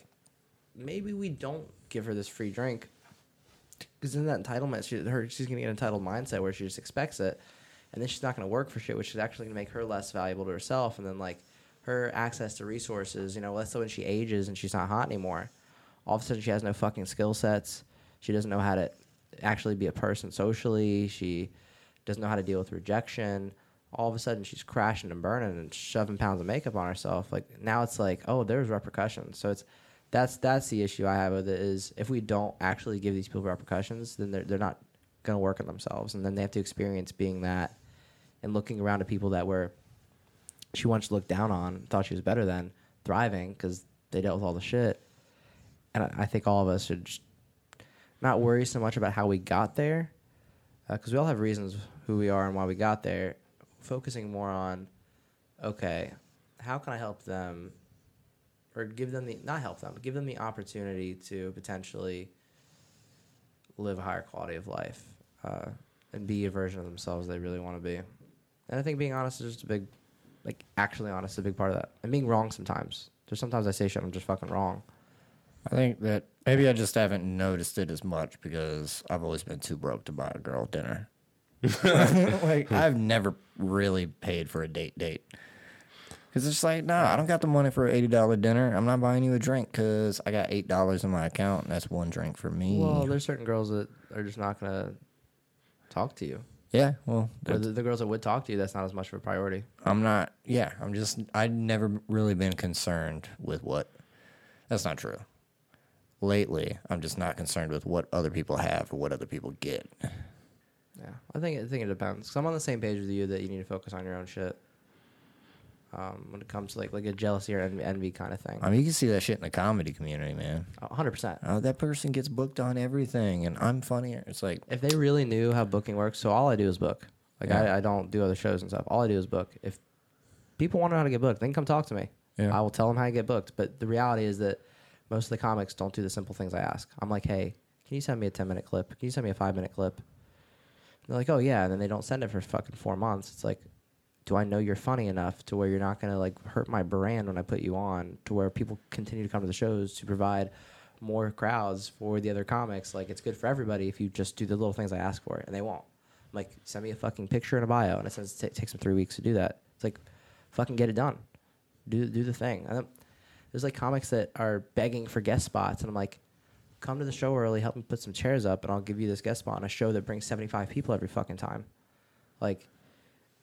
maybe we don't give her this free drink, because then that entitlement, she, her, she's going to get an entitled mindset where she just expects it. And then she's not going to work for shit, which is actually going to make her less valuable to herself. And then, like, her access to resources, you know, let's say when she ages and she's not hot anymore, all of a sudden she has no fucking skill sets. She doesn't know how to actually be a person socially. She doesn't know how to deal with rejection. All of a sudden, she's crashing and burning and shoving pounds of makeup on herself. Like now, it's like, oh, there's repercussions. So it's that's that's the issue I have with it is if we don't actually give these people repercussions, then they're they're not gonna work on themselves, and then they have to experience being that and looking around at people that were she once looked down on, thought she was better than, thriving because they dealt with all the shit. And I, I think all of us should just not worry so much about how we got there. Because uh, we all have reasons who we are and why we got there, focusing more on, okay, how can I help them or give them the, not help them, give them the opportunity to potentially live a higher quality of life uh, and be a version of themselves they really want to be. And I think being honest is just a big, like actually honest is a big part of that. And being wrong sometimes. There's sometimes I say shit, I'm just fucking wrong. I think that maybe I just haven't noticed it as much because I've always been too broke to buy a girl dinner. Like I've never really paid for a date date. Because it's like, nah, I don't got the money for an eighty dollar dinner. I'm not buying you a drink because I got eight dollars in my account, and that's one drink for me. Well, there's certain girls that are just not going to talk to you. Yeah, well. The, the girls that would talk to you, that's not as much of a priority. I'm not, yeah, I'm just, I've never really been concerned with what, that's not true. Lately, I'm just not concerned with what other people have or what other people get. Yeah, I think I think it depends. Cause I'm on the same page with you that you need to focus on your own shit. Um, when it comes to like like a jealousy or en- envy kind of thing. I mean, you can see that shit in the comedy community, man. one hundred percent. Oh, that person gets booked on everything, and I'm funnier. It's like if they really knew how booking works. So all I do is book. Like yeah. I, I don't do other shows and stuff. All I do is book. If people want to know how to get booked, they can come talk to me. Yeah. I will tell them how to get booked. But the reality is that. Most of the comics don't do the simple things I ask. I'm like, hey, can you send me a ten-minute clip? Can you send me a five-minute clip? They're like, oh, yeah, and then they don't send it for fucking four months. It's like, do I know you're funny enough to where you're not going to, like, hurt my brand when I put you on, to where people continue to come to the shows to provide more crowds for the other comics? Like, it's good for everybody if you just do the little things I ask for, and they won't. I'm like, send me a fucking picture and a bio, and it says it t- takes them three weeks to do that. It's like, fucking get it done. Do do the thing. And there's, like, comics that are begging for guest spots, and I'm like, come to the show early, help me put some chairs up, and I'll give you this guest spot on a show that brings seventy-five people every fucking time. Like,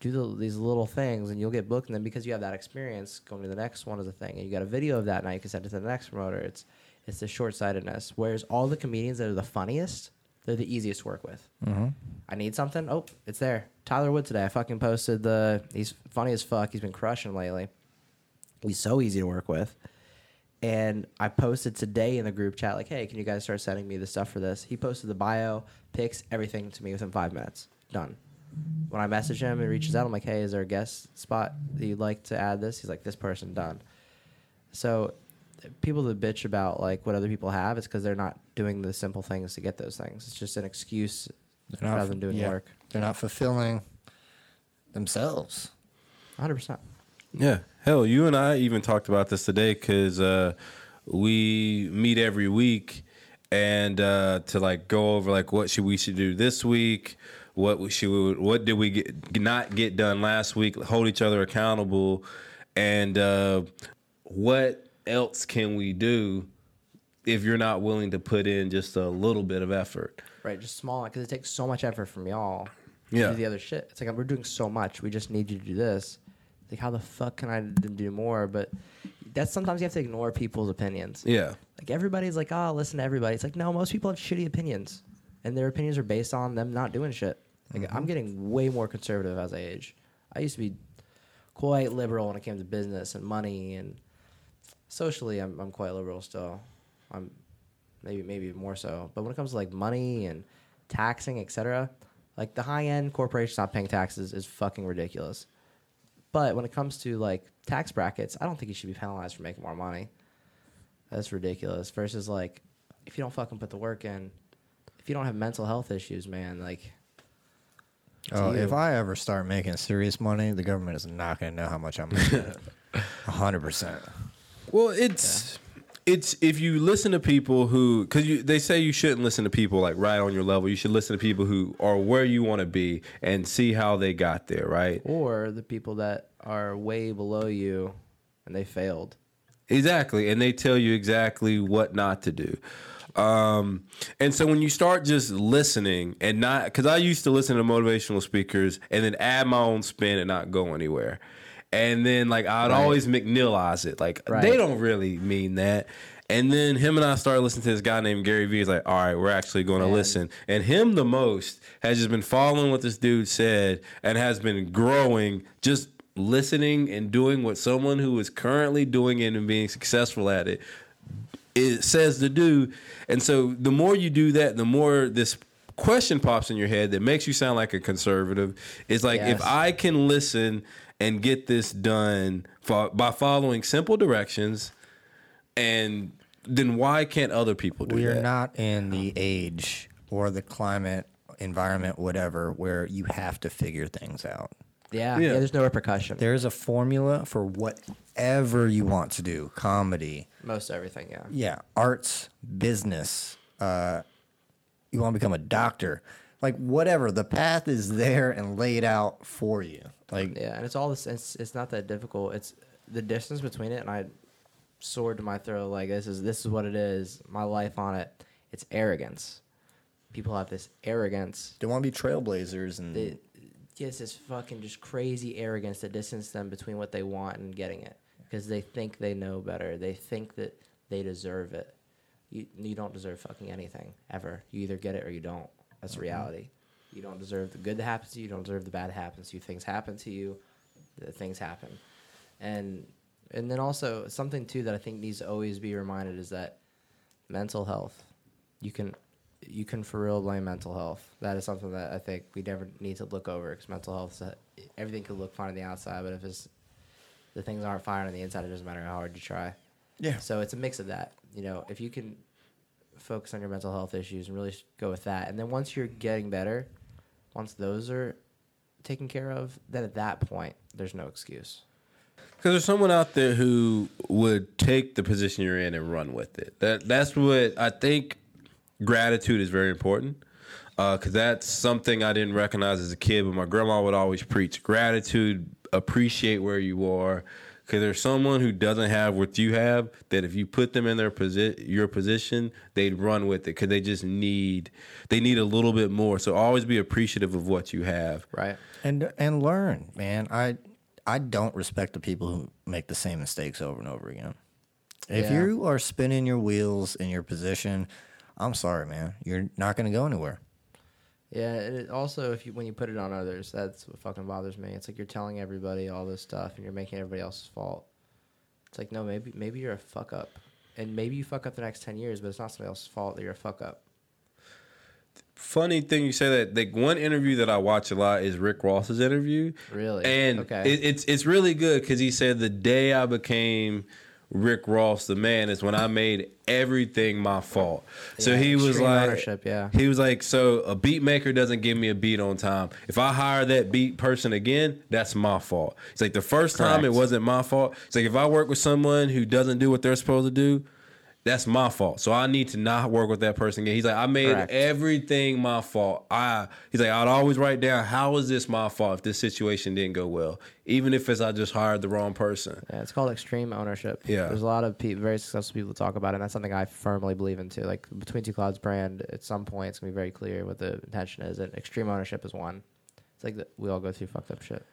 do the, these little things, and you'll get booked, and then because you have that experience, going to the next one is a thing, and you got a video of that night, you can send it to the next promoter. It's it's the short-sightedness. Whereas all the comedians that are the funniest, they're the easiest to work with. Mm-hmm. I need something, oh, it's there. Tyler Wood today, I fucking posted the, he's funny as fuck, he's been crushing lately. He's so easy to work with. And I posted today in the group chat, like, hey, can you guys start sending me the stuff for this? He posted the bio, pics, everything to me within five minutes. Done. When I message him and reaches out, I'm like, hey, is there a guest spot that you'd like to add this? He's like, this person, done. So people that bitch about, like, what other people have, it's because they're not doing the simple things to get those things. It's just an excuse they're rather not, than doing yeah, work. They're not fulfilling themselves. one hundred percent. Yeah. Hell, you and I even talked about this today because uh, we meet every week and uh, to like go over like what should we should do this week, what should we, what did we get, not get done last week, hold each other accountable, and uh, what else can we do if you're not willing to put in just a little bit of effort? Right, just small, because it takes so much effort from y'all to yeah. do the other shit. It's like, we're doing so much, we just need you to do this. Like, how the fuck can I do more? But that's sometimes you have to ignore people's opinions. Yeah. Like, everybody's like, oh, listen to everybody. It's like, no, most people have shitty opinions. And their opinions are based on them not doing shit. Like, mm-hmm. I'm getting way more conservative as I age. I used to be quite liberal when it came to business and money. And socially, I'm, I'm quite liberal still. I'm maybe maybe more so. But when it comes to, like, money and taxing, et cetera, like, the high-end corporations not paying taxes is fucking ridiculous. But when it comes to, like, tax brackets, I don't think you should be penalized for making more money. That's ridiculous. Versus, like, if you don't fucking put the work in, if you don't have mental health issues, man, like... Oh, if I ever start making serious money, the government is not going to know how much I'm making. one hundred percent. Well, it's... Yeah. It's if you listen to people who, because they say you shouldn't listen to people like right on your level. You should listen to people who are where you want to be and see how they got there, right? Or the people that are way below you and they failed. Exactly. And they tell you exactly what not to do. Um, and so when you start just listening and not, because I used to listen to motivational speakers and then add my own spin and not go anywhere. And then, like, I'd right. always McNeilize it. Like, right. they don't really mean that. And then him and I started listening to this guy named Gary V. He's like, all right, we're actually going to listen. And him the most has just been following what this dude said and has been growing, just listening and doing what someone who is currently doing it and being successful at it, it says to do. And so the more you do that, the more this question pops in your head that makes you sound like a conservative. It's like, yes. if I can listen and get this done for, by following simple directions, and then why can't other people do that? We're not in the age or the climate, environment, whatever, where you have to figure things out. Yeah, yeah. yeah there's no repercussion. There's a formula for whatever you want to do. Comedy. Most everything, yeah. Yeah, arts, business. Uh, you want to become a doctor. Like, whatever. The path is there and laid out for you. Like, yeah, and it's all this. It's, it's not that difficult. It's the distance between it, and I soared to my throat like this is this is what it is. My life on it. It's arrogance. People have this arrogance. They want to be trailblazers, and they, yes, this fucking just crazy arrogance that distances them between what they want and getting it, because they think they know better. They think that they deserve it. You you don't deserve fucking anything ever. You either get it or you don't. That's mm-hmm. reality. You don't deserve the good that happens to you. You don't deserve the bad that happens to you. Things happen to you. The things happen. And and then also something, too, that I think needs to always be reminded is that mental health. You can, you can for real blame mental health. That is something that I think we never need to look over, because mental health, everything could look fine on the outside, but if it's, the things aren't fine on the inside, it doesn't matter how hard you try. Yeah. So it's a mix of that. You know, if you can focus on your mental health issues and really go with that, and then once you're getting better, once those are taken care of, then at that point, there's no excuse. Because there's someone out there who would take the position you're in and run with it. That That's what I think gratitude is very important. Because uh, that's something I didn't recognize as a kid, but my grandma would always preach gratitude, appreciate where you are. Because there's someone who doesn't have what you have that if you put them in their posi- your position, they'd run with it because they just need they need a little bit more. So always be appreciative of what you have. Right. And and learn, man. I I don't respect the people who make the same mistakes over and over again. Yeah. If you are spinning your wheels in your position, I'm sorry, man. You're not going to go anywhere. Yeah, and it also, if you, when you put it on others, that's what fucking bothers me. It's like you're telling everybody all this stuff, and you're making everybody else's fault. It's like, no, maybe maybe you're a fuck-up. And maybe you fuck up the next ten years, but it's not somebody else's fault that you're a fuck-up. Funny thing you say that, like, one interview that I watch a lot is Rick Ross's interview. Really? And okay. it, it's, it's really good, because he said, the day I became Rick Ross the man is when I made everything my fault. Yeah, so he was like ownership, yeah. He was like, so a beat maker doesn't give me a beat on time. If I hire that beat person again, that's my fault. It's like the first Correct. time it wasn't my fault. It's like if I work with someone who doesn't do what they're supposed to do, that's my fault. So I need to not work with that person again. He's like, I made Correct. everything my fault. I he's like, I'd always write down, how is this my fault if this situation didn't go well? Even if it's I just hired the wrong person. Yeah, it's called extreme ownership. Yeah. There's a lot of pe- very successful people talk about it, and that's something I firmly believe in too. Like Between Two Clouds brand, at some point it's gonna be very clear what the intention is. And extreme ownership is one. It's like the, we all go through fucked up shit.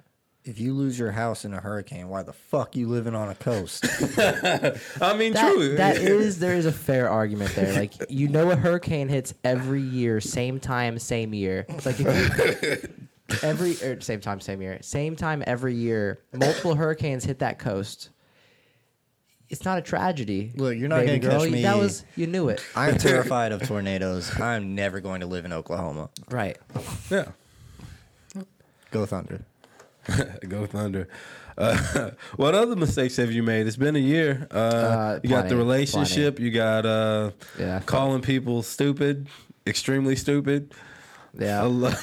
If you lose your house in a hurricane, why the fuck you living on a coast? I mean, that, true. That is, there is a fair argument there. Like, you know, a hurricane hits every year, same time, same year. It's like if you, every or same time, same year, same time every year. Multiple hurricanes hit that coast. It's not a tragedy. Look, you're not going to catch me. That was, you knew it. I'm terrified of tornadoes. I'm never going to live in Oklahoma. Right. Yeah. Go Thunder. Go Thunder. Uh, what other mistakes have you made? It's been a year. Uh, uh, you plenty, got the relationship. Plenty. You got uh, yeah, calling people stupid, extremely stupid. Yeah. Lo-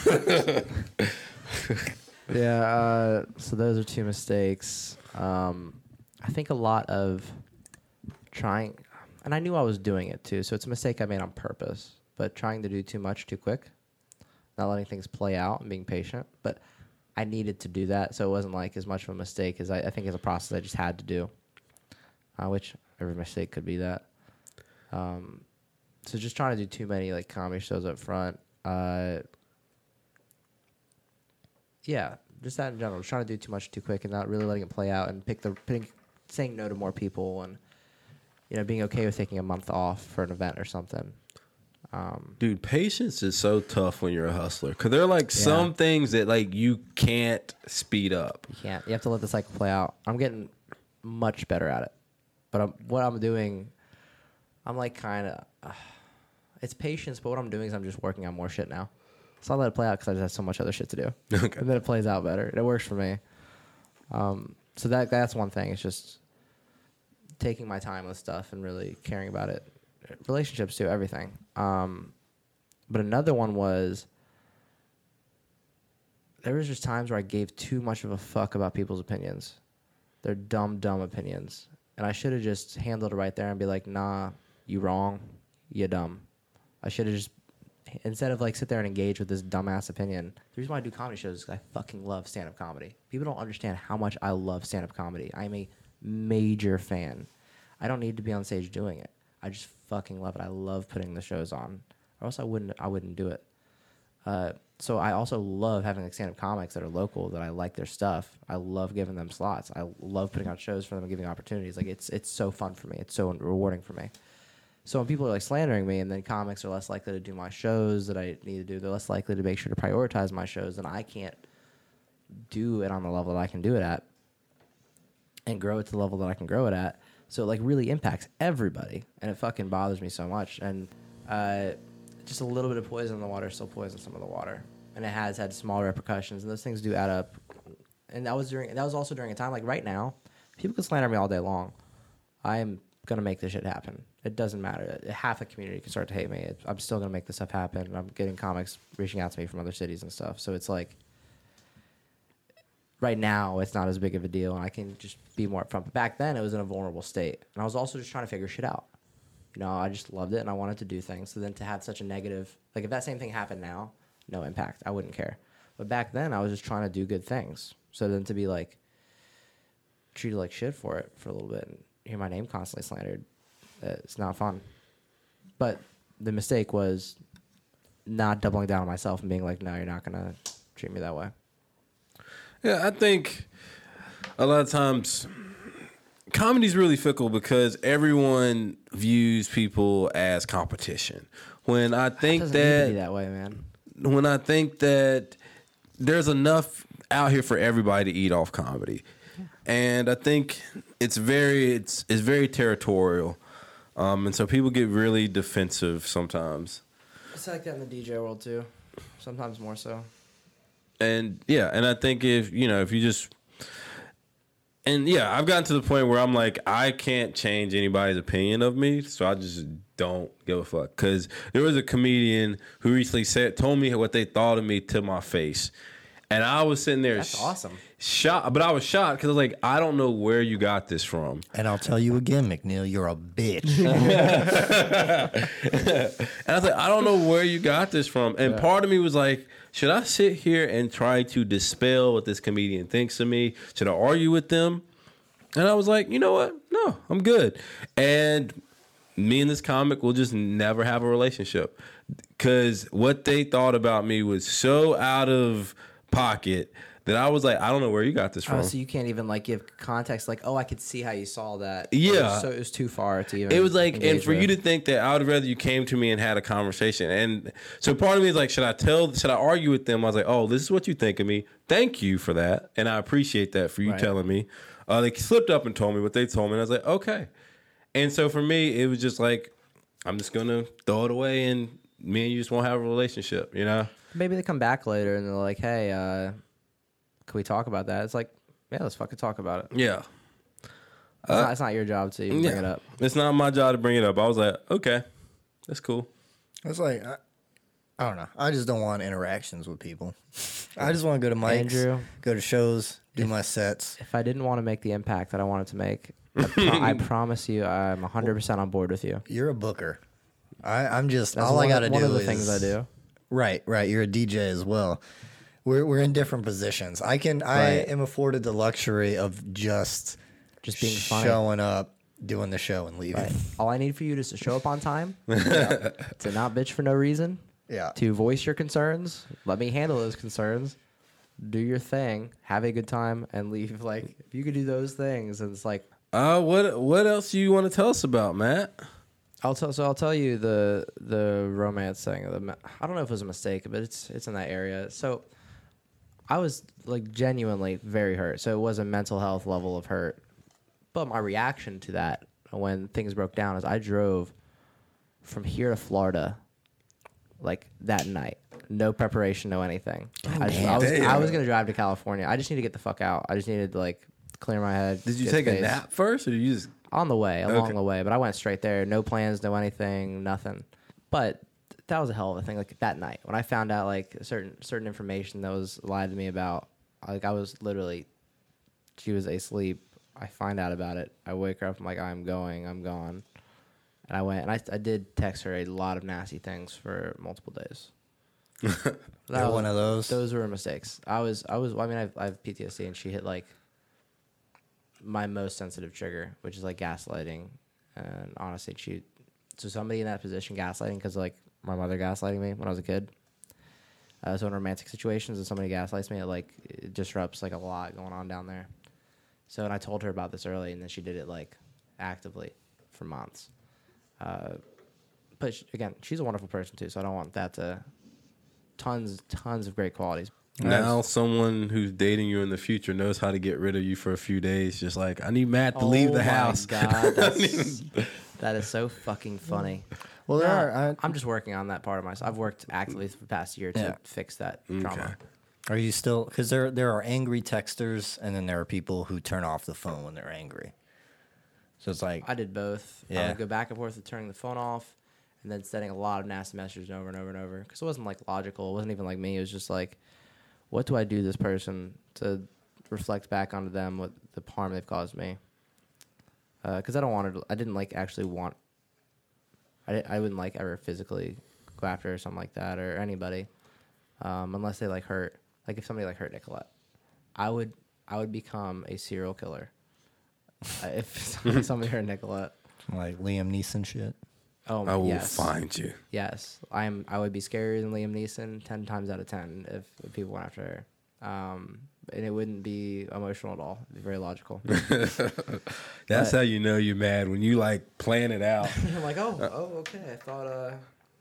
yeah. Uh, so those are two mistakes. Um, I think a lot of trying, and I knew I was doing it too, so it's a mistake I made on purpose, but trying to do too much too quick, not letting things play out and being patient. But I needed to do that, so it wasn't like as much of a mistake as I, I think as a process I just had to do, uh, which every mistake could be that. Um, so just trying to do too many like comedy shows up front. Uh, yeah, just that in general. Just trying to do too much too quick and not really letting it play out and pick the picking, saying no to more people and you know being okay with taking a month off for an event or something. Um, Dude, patience is so tough when you're a hustler because there are like yeah. some things that like you can't speed up. You can't. You have to let the cycle play out. I'm getting much better at it, but I'm, what I'm doing, I'm like kind of uh, it's patience. But what I'm doing is I'm just working on more shit now, so I let it play out because I just have so much other shit to do. Okay. And then it plays out better. It works for me. Um, so that that's one thing. It's just taking my time with stuff and really caring about it. Relationships too, everything. Um, but another one was there was just times where I gave too much of a fuck about people's opinions. They're dumb, dumb opinions. And I should have just handled it right there and be like, nah, you wrong, you dumb. I should have just, instead of like sit there and engage with this dumbass opinion, the reason why I do comedy shows is because I fucking love stand-up comedy. People don't understand how much I love stand-up comedy. I'm a major fan. I don't need to be on stage doing it. I just fucking love it. I love putting the shows on, or else I wouldn't. I wouldn't do it. Uh, so I also love having like stand-up comics that are local that I like their stuff. I love giving them slots. I love putting on shows for them and giving opportunities. Like it's it's so fun for me. It's so rewarding for me. So when people are like slandering me, and then comics are less likely to do my shows that I need to do. They're less likely to make sure to prioritize my shows, and I can't do it on the level that I can do it at, and grow it to the level that I can grow it at. So it like really impacts everybody, and it fucking bothers me so much. And uh, just a little bit of poison in the water still poisons some of the water, and it has had small repercussions. And those things do add up. And that was during that was also during a time like right now, people can slander me all day long. I'm gonna make this shit happen. It doesn't matter. Half the community can start to hate me. I'm still gonna make this stuff happen. I'm getting comics reaching out to me from other cities and stuff. So it's like, right now, it's not as big of a deal, and I can just be more upfront. But back then, it was in a vulnerable state, and I was also just trying to figure shit out. You know, I just loved it, and I wanted to do things. So then to have such a negative, like if that same thing happened now, no impact. I wouldn't care. But back then, I was just trying to do good things. So then to be like treated like shit for it for a little bit and hear my name constantly slandered, uh, it's not fun. But the mistake was not doubling down on myself and being like, no, you're not going to treat me that way. Yeah, I think a lot of times comedy's really fickle because everyone views people as competition. When I think that, that, need to be that way, man. When I think that there's enough out here for everybody to eat off comedy. Yeah. And I think it's very it's it's very territorial. Um, and so people get really defensive sometimes. It's like that in the D J world too. Sometimes more so. And yeah, and I think if, you know, if you just and yeah, I've gotten to the point where I'm like, I can't change anybody's opinion of me, so I just don't give a fuck. Because there was a comedian who recently said, told me what they thought of me to my face. And I was sitting there. That's sh- awesome. Shocked, but I was shocked because I was like, I don't know where you got this from. And I'll tell you again, McNeil, you're a bitch. And I was like, I don't know where you got this from. And yeah. Part of me was like, should I sit here and try to dispel what this comedian thinks of me? Should I argue with them? And I was like, you know what? No, I'm good. And me and this comic will just never have a relationship because what they thought about me was so out of pocket that I was like, I don't know where you got this from. Oh, so you can't even like give context, like, oh, I could see how you saw that. Yeah. It so it was too far to even. It was like, and for with. You to think that I would rather you came to me and had a conversation. And so part of me is like, should I tell? Should I argue with them? I was like, oh, this is what you think of me. Thank you for that, and I appreciate that for you right. telling me. Uh, they slipped up and told me what they told me, and I was like, okay. And so for me, it was just like, I'm just going to throw it away and me and you just won't have a relationship, you know? Maybe they come back later and they're like, hey, uh, can we talk about that? It's like, yeah, let's fucking talk about it. Yeah. It's, uh, not, it's not your job to even yeah. bring it up. It's not my job to bring it up. I was like, okay, that's cool. It's like, I, I don't know. I just don't want interactions with people. I just want to go to mics, Andrew, go to shows, do if, my sets. If I didn't want to make the impact that I wanted to make, I, pro- I promise you, I'm one hundred percent on board with you. You're a booker. I, I'm just, That's all I got to do is... one of the things I do. Right, right. You're a D J as well. We're we're in different positions. I can, right. I am afforded the luxury of just... Just being funny. Showing up, doing the show, and leaving. Right. All I need for you is to show up on time, to, to not bitch for no reason, yeah. to voice your concerns, let me handle those concerns, do your thing, have a good time, and leave. Like, if you could do those things, and it's like... Uh, what what else do you want to tell us about, Matt? I'll tell so I'll tell you the the romance thing. The, I don't know if it was a mistake, but it's it's in that area. So I was like genuinely very hurt. So it was a mental health level of hurt. But my reaction to that when things broke down is I drove from here to Florida like that night. No preparation, no anything. Oh, I, just, I was I was gonna drive to California. I just need to get the fuck out. I just needed to like clear my head. Did you take a nap first, or did you just on the way, along okay. the way? But I went straight there. No plans, no anything, nothing. But that was a hell of a thing. Like that night, when I found out like certain certain information that was lied to me about, like I was literally, she was asleep. I find out about it. I wake her up. I'm like, I'm going. I'm gone. And I went, and I I did text her a lot of nasty things for multiple days. that was, one of those. Those were mistakes. I was I was. I mean, I've, I have P T S D, and she hit like. My most sensitive trigger, which is like gaslighting and honestly shoot. So somebody in that position gaslighting, because like my mother gaslighting me when I was a kid. Uh, so in romantic situations, if somebody gaslights me, it like it disrupts like a lot going on down there. So and I told her about this early, and then she did it like actively for months. Uh, but she, again, she's a wonderful person too, so I don't want that to tons tons of great qualities. Now nice. Someone who's dating you in the future knows how to get rid of you for a few days. Just like, I need Matt to oh leave the house. God, that's, that is so fucking funny. Well, there yeah, are. I, I'm just working on that part of myself. I've worked actively for the past year to yeah. fix that okay. trauma. Are you still? Because there, there are angry texters, and then there are people who turn off the phone when they're angry. So it's like I did both. Yeah. I would go back and forth with turning the phone off and then sending a lot of nasty messages over and over and over because it wasn't like logical. It wasn't even like me. It was just like, what do I do to this person to reflect back onto them what the harm they've caused me? Because uh, I don't want to. I didn't like actually want. I didn't, I wouldn't like ever physically go after or something like that or anybody, um, unless they like hurt. Like if somebody like hurt Nicolette, I would I would become a serial killer. uh, if somebody hurt Nicolette, like Liam Neeson shit. Oh, I will yes. find you. Yes, I'm. I would be scarier than Liam Neeson ten times out of ten if, if people went after her. Um, and it wouldn't be emotional at all. It'd be very logical. That's but, how you know you're mad when you like plan it out. You're like, oh, uh, oh, okay. I thought, uh,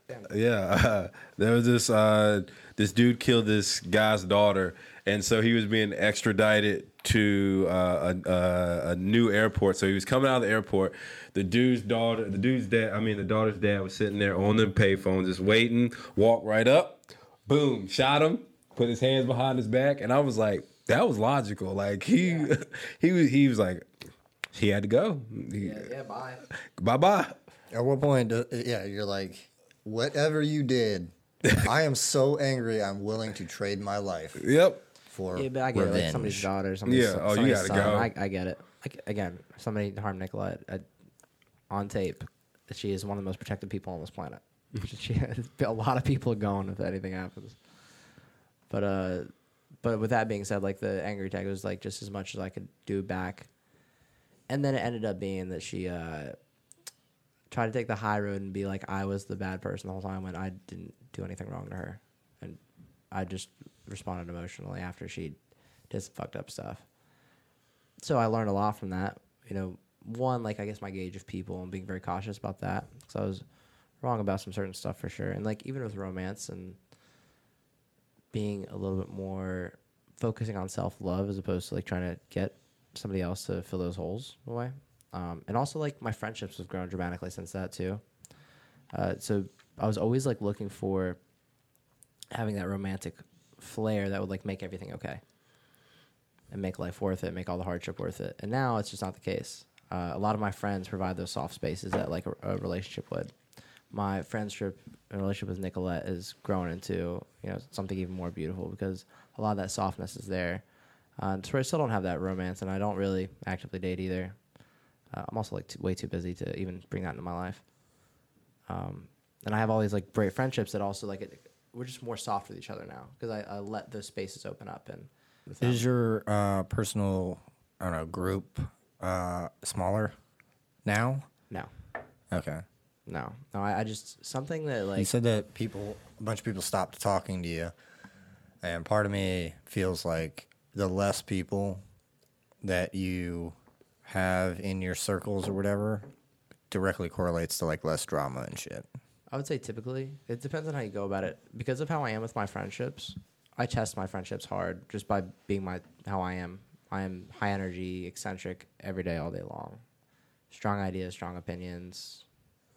damn. Yeah, uh, there was this uh, this dude killed this guy's daughter, and so he was being extradited to uh, a, a, a new airport. So he was coming out of the airport. The dude's daughter, the dude's dad, I mean, the daughter's dad was sitting there on the payphone, just waiting. Walked right up, boom, shot him. Put his hands behind his back, and I was like, that was logical. Like he, yeah. he was, he was like, he had to go. He, yeah, yeah, bye, bye, bye. At what point? Do, yeah, you're like, whatever you did, I am so angry. I'm willing to trade my life. Yep. For yeah, but I get revenge. It. Like somebody's daughter, somebody's yeah. Oh, somebody's you gotta son. Go. I, I get it. I, again, somebody harmed Nicolette I, on tape. She is one of the most protected people on this planet. She has, a lot of people are going if anything happens. But uh, but with that being said, like the angry tag was like just as much as I could do back, and then it ended up being that she uh, tried to take the high road and be like I was the bad person the whole time when I didn't do anything wrong to her, and I just responded emotionally after she did some fucked up stuff. So I learned a lot from that, you know. One, like I guess my gauge of people and being very cautious about that because I was wrong about some certain stuff for sure, and like even with romance and. Being a little bit more focusing on self-love as opposed to like trying to get somebody else to fill those holes away. Um, and also like my friendships have grown dramatically since that too. Uh, so I was always like looking for having that romantic flair that would like make everything okay and make life worth it, make all the hardship worth it. And now it's just not the case. Uh, a lot of my friends provide those soft spaces that like a, a relationship would. My friendship and relationship with Nicolette has grown into, you know, something even more beautiful because a lot of that softness is there. Uh, so I still don't have that romance, and I don't really actively date either. Uh, I'm also like too, way too busy to even bring that into my life. Um, and I have all these like great friendships that also like it, we're just more soft with each other now because I, I let those spaces open up. And is your uh, personal, I don't know, group uh, smaller now? No. Okay. No, no, I, I just, something that like... You said that people, a bunch of people stopped talking to you, and part of me feels like the less people that you have in your circles or whatever directly correlates to like less drama and shit. I would say typically, it depends on how you go about it. Because of how I am with my friendships, I test my friendships hard just by being my how I am. I am high energy, eccentric, every day, all day long. Strong ideas, strong opinions...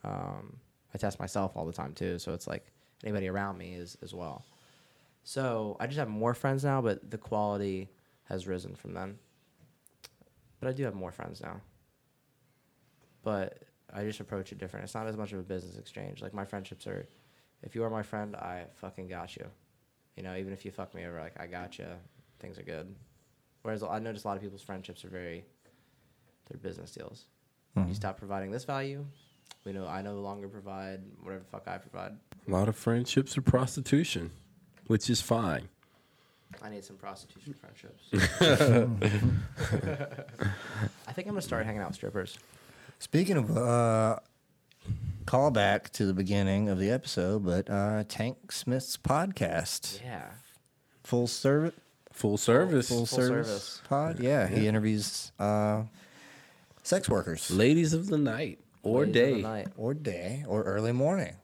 Um, I test myself all the time too, so it's like anybody around me is as well. So I just have more friends now, but the quality has risen from then. But I do have more friends now. But I just approach it different. It's not as much of a business exchange. Like my friendships are, if you are my friend, I fucking got you. You know, even if you fuck me over, like I got you. Things are good. Whereas I notice a lot of people's friendships are very, they're business deals. Mm-hmm. You stop providing this value. We know I no longer provide whatever the fuck I provide. A lot of friendships are prostitution, which is fine. I need some prostitution friendships. I think I'm gonna start hanging out with strippers. Speaking of uh, callback to the beginning of the episode, but uh, Tank Smith's podcast, yeah, full service, full service, full, full, full service. service pod. Yeah, he yeah. interviews uh, sex workers, ladies of the night. Or day. Or day. Or early morning.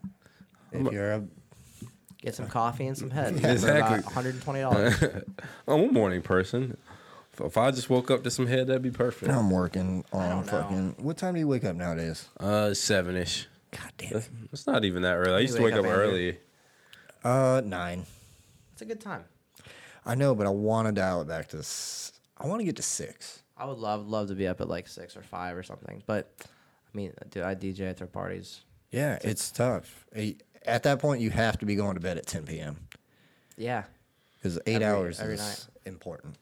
If you're a... Get some coffee and some head. Yeah, exactly. For about one hundred twenty dollars. I'm a morning person. If I just woke up to some head, that'd be perfect. I'm working on fucking... Know. What time do you wake up nowadays? Uh, seven-ish. God damn it. It's not even that early. I used to wake up, up early. Uh, nine. That's a good time. I know, but I want to dial it back to... S- I want to get to six. I would love love to be up at like six or five or something. But I mean, dude, I D J at their parties. Yeah, it's, it's tough. At that point, you have to be going to bed at ten p.m. Yeah, because eight every, hours every is night. Important.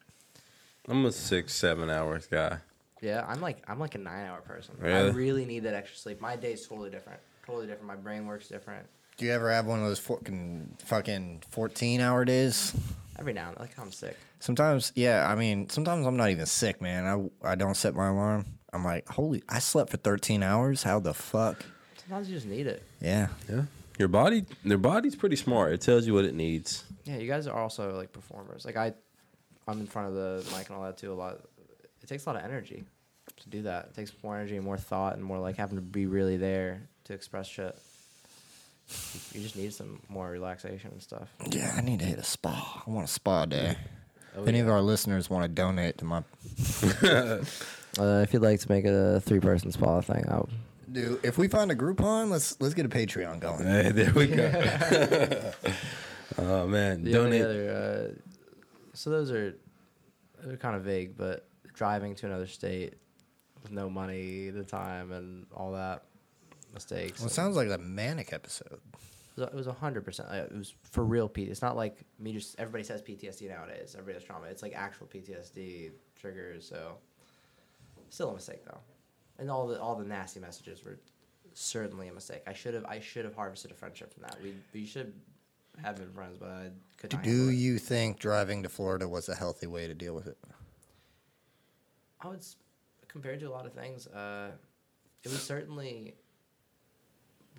I'm a six, seven hours guy. Yeah, I'm like I'm like a nine hour person. Really? I really need that extra sleep. My day's totally different. Totally different. My brain works different. Do you ever have one of those fucking fucking fourteen hour days? Every now and then, like I'm sick. Sometimes, yeah. I mean, sometimes I'm not even sick, man. I I don't set my alarm. I'm like, holy, I slept for thirteen hours. How the fuck? Sometimes you just need it. Yeah, yeah. Your body, their body's pretty smart. It tells you what it needs. Yeah, you guys are also like performers. Like I, I'm in front of the mic and all that too. A lot. It takes a lot of energy to do that. It takes more energy and more thought and more like having to be really there to express shit. You just need some more relaxation and stuff. Yeah, I need to hit a spa. I want a spa day. Oh, if yeah. any of our listeners want to donate to my... uh, if you'd like to make it a three-person spa thing, I would... Dude, if we find a Groupon, let's let's get a Patreon going. Hey, there we go. Oh, man. The donate. Other, uh, so those are they're kind of vague, but driving to another state with no money, the time, and all that. Mistakes. Well, it sounds like a manic episode. It was one hundred percent. It was for real P T S D. It's not like me just, everybody says P T S D nowadays. Everybody has trauma. It's like actual P T S D triggers, so. Still a mistake, though. And all the all the nasty messages were certainly a mistake. I should have I should have harvested a friendship from that. We we should have been friends, but I could not. Do you think driving to Florida was a healthy way to deal with it? I would, compared to a lot of things, uh, it was certainly...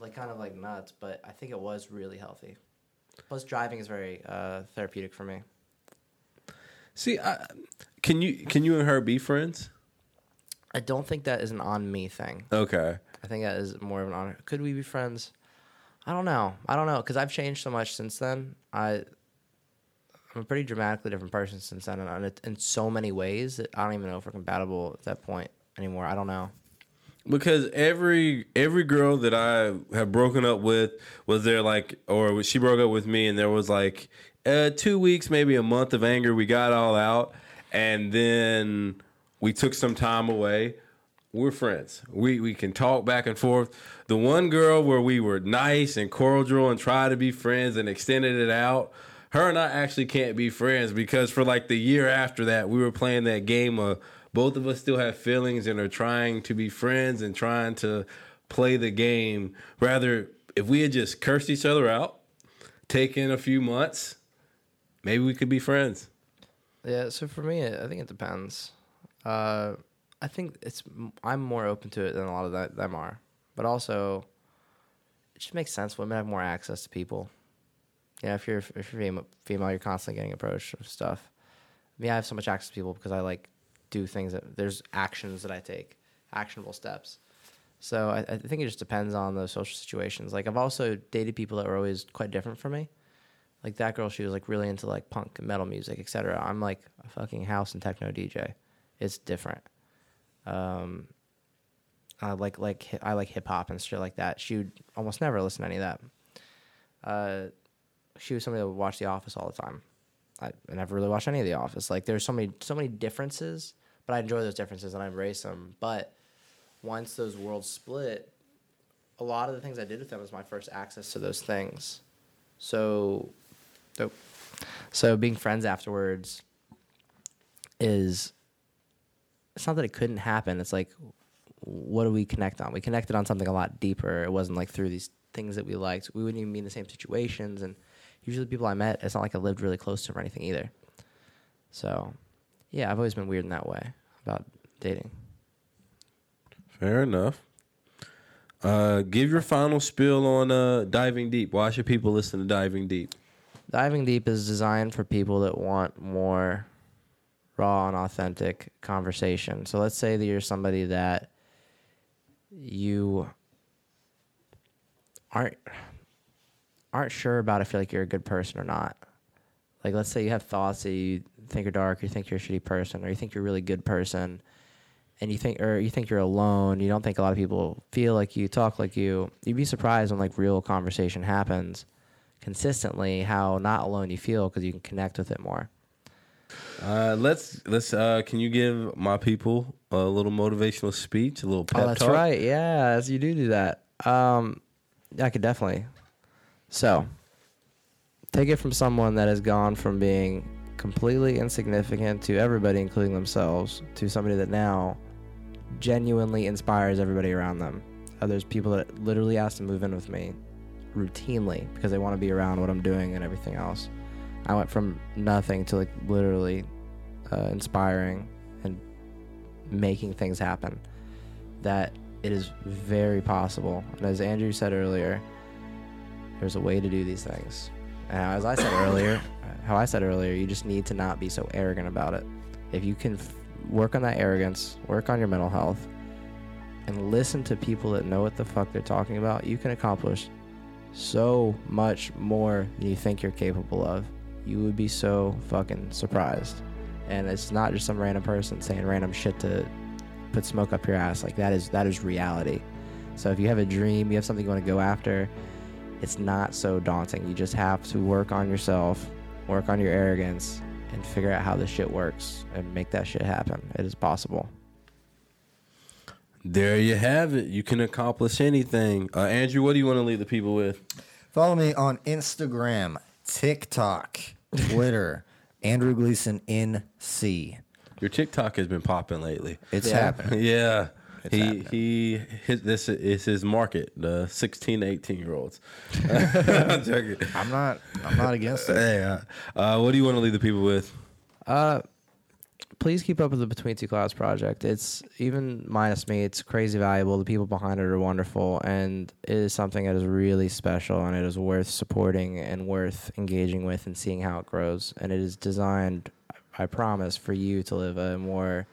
like kind of like nuts, but I think it was really healthy. Plus, driving is very uh, therapeutic for me. See, I, can you can you and her be friends? I don't think that is an on me thing. Okay. I think that is more of an on her. Could we be friends? I don't know. I don't know because I've changed so much since then. I I'm a pretty dramatically different person since then, and in so many ways that I don't even know if we're compatible at that point anymore. I don't know. Because every every girl that I have broken up with was there like, or she broke up with me, and there was like uh, two weeks, maybe a month of anger. We got all out, and then we took some time away. We're friends. We we can talk back and forth. The one girl where we were nice and cordial and tried to be friends and extended it out, her and I actually can't be friends because for like the year after that, we were playing that game of. Both of us still have feelings and are trying to be friends and trying to play the game. Rather, if we had just cursed each other out, taken a few months, maybe we could be friends. Yeah, so for me, I think it depends. Uh, I think it's I'm more open to it than a lot of that, them are. But also, it just makes sense. Women have more access to people. You know, if you're, if you're female, you're constantly getting approached with stuff. I mean, I have so much access to people because I like... do things that there's actions that I take, actionable steps. So I, I think it just depends on the social situations. Like I've also dated people that were always quite different from me. Like that girl, she was like really into like punk and metal music, et cetera. I'm like a fucking house and techno D J. It's different. Um, I like like I like hip hop and shit like that. She would almost never listen to any of that. Uh, she was somebody that would watch The Office all the time. I never really watched any of The Office. Like there's so many so many differences. But I enjoy those differences and I embrace them. But once those worlds split, a lot of the things I did with them was my first access to those things. So, oh, so being friends afterwards is, it's not that it couldn't happen. It's like, what do we connect on? We connected on something a lot deeper. It wasn't like through these things that we liked. We wouldn't even be in the same situations. And usually the people I met, it's not like I lived really close to them or anything either. So... yeah, I've always been weird in that way about dating. Fair enough. Uh, give your final spiel on uh, Diving Deep. Why should people listen to Diving Deep? Diving Deep is designed for people that want more raw and authentic conversation. So let's say that you're somebody that you aren't aren't sure about if you're like you're a good person or not. Like, let's say you have thoughts that you think are dark, or you think you're a shitty person, or you think you're a really good person, and you think, or you think you're alone. You don't think a lot of people feel like you, talk like you. You'd be surprised when like real conversation happens consistently, how not alone you feel because you can connect with it more. Uh, let's let's. Uh, can you give my people a little motivational speech, a little pep talk? Oh, that's talk? right. Yeah, you do do that. Um, I could definitely. So, take it from someone that has gone from being completely insignificant to everybody, including themselves, to somebody that now genuinely inspires everybody around them. Uh, there's people that literally ask to move in with me routinely because they want to be around what I'm doing and everything else. I went from nothing to like literally uh, inspiring and making things happen. That it is very possible. And as Andrew said earlier, there's a way to do these things. And as I said earlier, how I said earlier, you just need to not be so arrogant about it. If you can f- work on that arrogance, work on your mental health, and listen to people that know what the fuck they're talking about, you can accomplish so much more than you think you're capable of. You would be so fucking surprised. And it's not just some random person saying random shit to put smoke up your ass. Like, that is that is reality. So if you have a dream, you have something you want to go after, it's not so daunting. You just have to work on yourself, work on your arrogance, and figure out how this shit works and make that shit happen. It is possible. There you have it. You can accomplish anything. Uh, Andrew, what do you want to leave the people with? Follow me on Instagram, TikTok, Twitter, Andrew Gleason N C. Your TikTok has been popping lately. It's yeah. happening. Yeah. It's he happening. he. His, this is his market, the sixteen to eighteen year olds. I'm not. I'm not against it. Yeah. Uh, what do you want to leave the people with? Uh, please keep up with the Between Two Clouds project. It's even minus me. It's crazy valuable. The people behind it are wonderful, and it is something that is really special, and it is worth supporting and worth engaging with and seeing how it grows. And it is designed, I promise, for you to live a more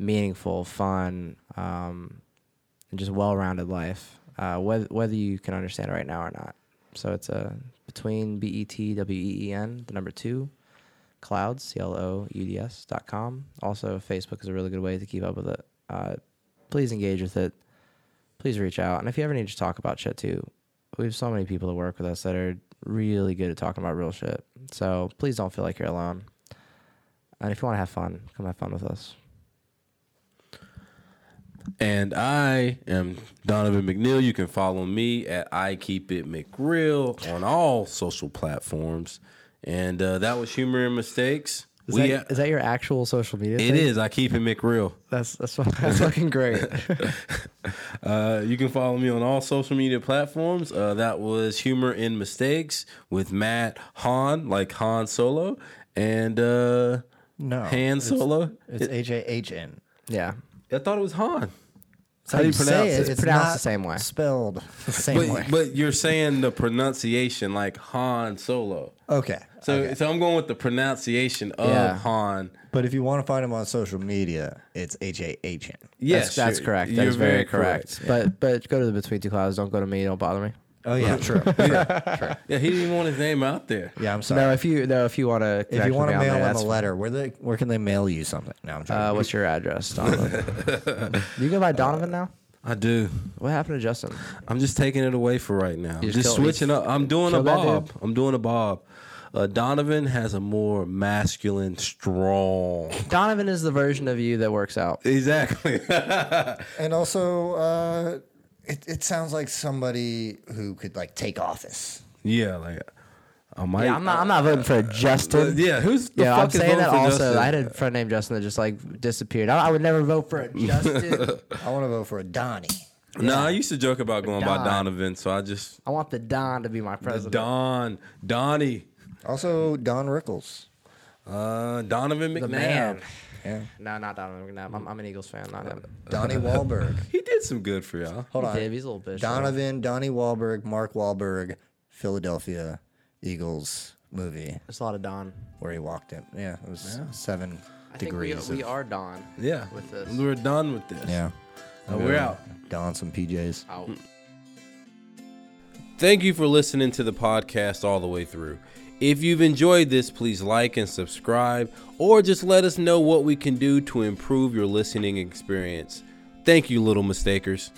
meaningful, fun, um, and just well-rounded life, uh, whether, whether you can understand it right now or not. So it's a Between, B E T W E E N, the number two, Clouds, C L O U D S dot com. Also, Facebook is a really good way to keep up with it. Uh, please engage with it. Please reach out. And if you ever need to talk about shit too, we have so many people that work with us that are really good at talking about real shit. So please don't feel like you're alone. And if you want to have fun, come have fun with us. And I am Donovan McNeil. You can follow me at I Keep It McReal on all social platforms. And uh, that was Humor and Mistakes. Is, we, that, is that your actual social media? It thing? is. I keep it McReal. That's that's, that's fucking great. uh, you can follow me on all social media platforms. Uh, that was Humor and Mistakes with Matt Hahn, like Han Solo, and uh, no Han Solo. It's H A H N. Yeah, I thought it was Han. How do you pronounce it? It's, it's pronounced the same way. Spelled the same but, way. But you're saying the pronunciation like Han Solo. Okay. So okay. so I'm going with the pronunciation of yeah. Han. But if you want to find him on social media, it's H A H N. Yes. That's, that's correct. That's very, very correct. correct. Yeah. But but go to the Between Two Clouds. Don't go to me. Don't bother me. Oh yeah, true. yeah, true. Yeah, he didn't even want his name out there. Yeah, I'm sorry. No, if you no, if you want to, if you want to mail there, him a letter, where they where can they mail you something? No, I'm joking. Uh, what's your address, Donovan? You go by Donovan now? I do. What happened to Justin? I'm just taking it away for right now. Just, just switching me. up. I'm doing Kill a Bob. I'm doing a Bob. Uh, Donovan has a more masculine, strong. Donovan is the version of you that works out. Exactly. And also. Uh, It it sounds like somebody who could like take office. Yeah, like I might. Yeah, I'm not. I'm not voting for Justin. Uh, yeah, who's the yeah, fuck I'm is saying voting that for also. Justin? I had a friend named Justin that just like disappeared. I, I would never vote for a Justin. I want to vote for a Donnie. Yeah. No, I used to joke about going Don. by Donovan, so I just. I want the Don to be my president. The Don, Donnie. Also, Don Rickles. Uh, Donovan McNabb. The man. Yeah. No, not Donovan McNabb. I'm, I'm an Eagles fan, not him. Donnie Wahlberg. He did some good for y'all. Hold he on. Did. He's a little bitch. Donovan, right? Donnie Wahlberg, Mark Wahlberg, Philadelphia Eagles movie. There's a lot of Don. Where he walked in. Yeah, it was yeah. seven I degrees. Think we, of, we are Don. Yeah. With this. We're done with this. Yeah. Uh, we're out. Don some P Js. Out. Thank you for listening to the podcast all the way through. If you've enjoyed this, please like and subscribe, or just let us know what we can do to improve your listening experience. Thank you, little mistakers.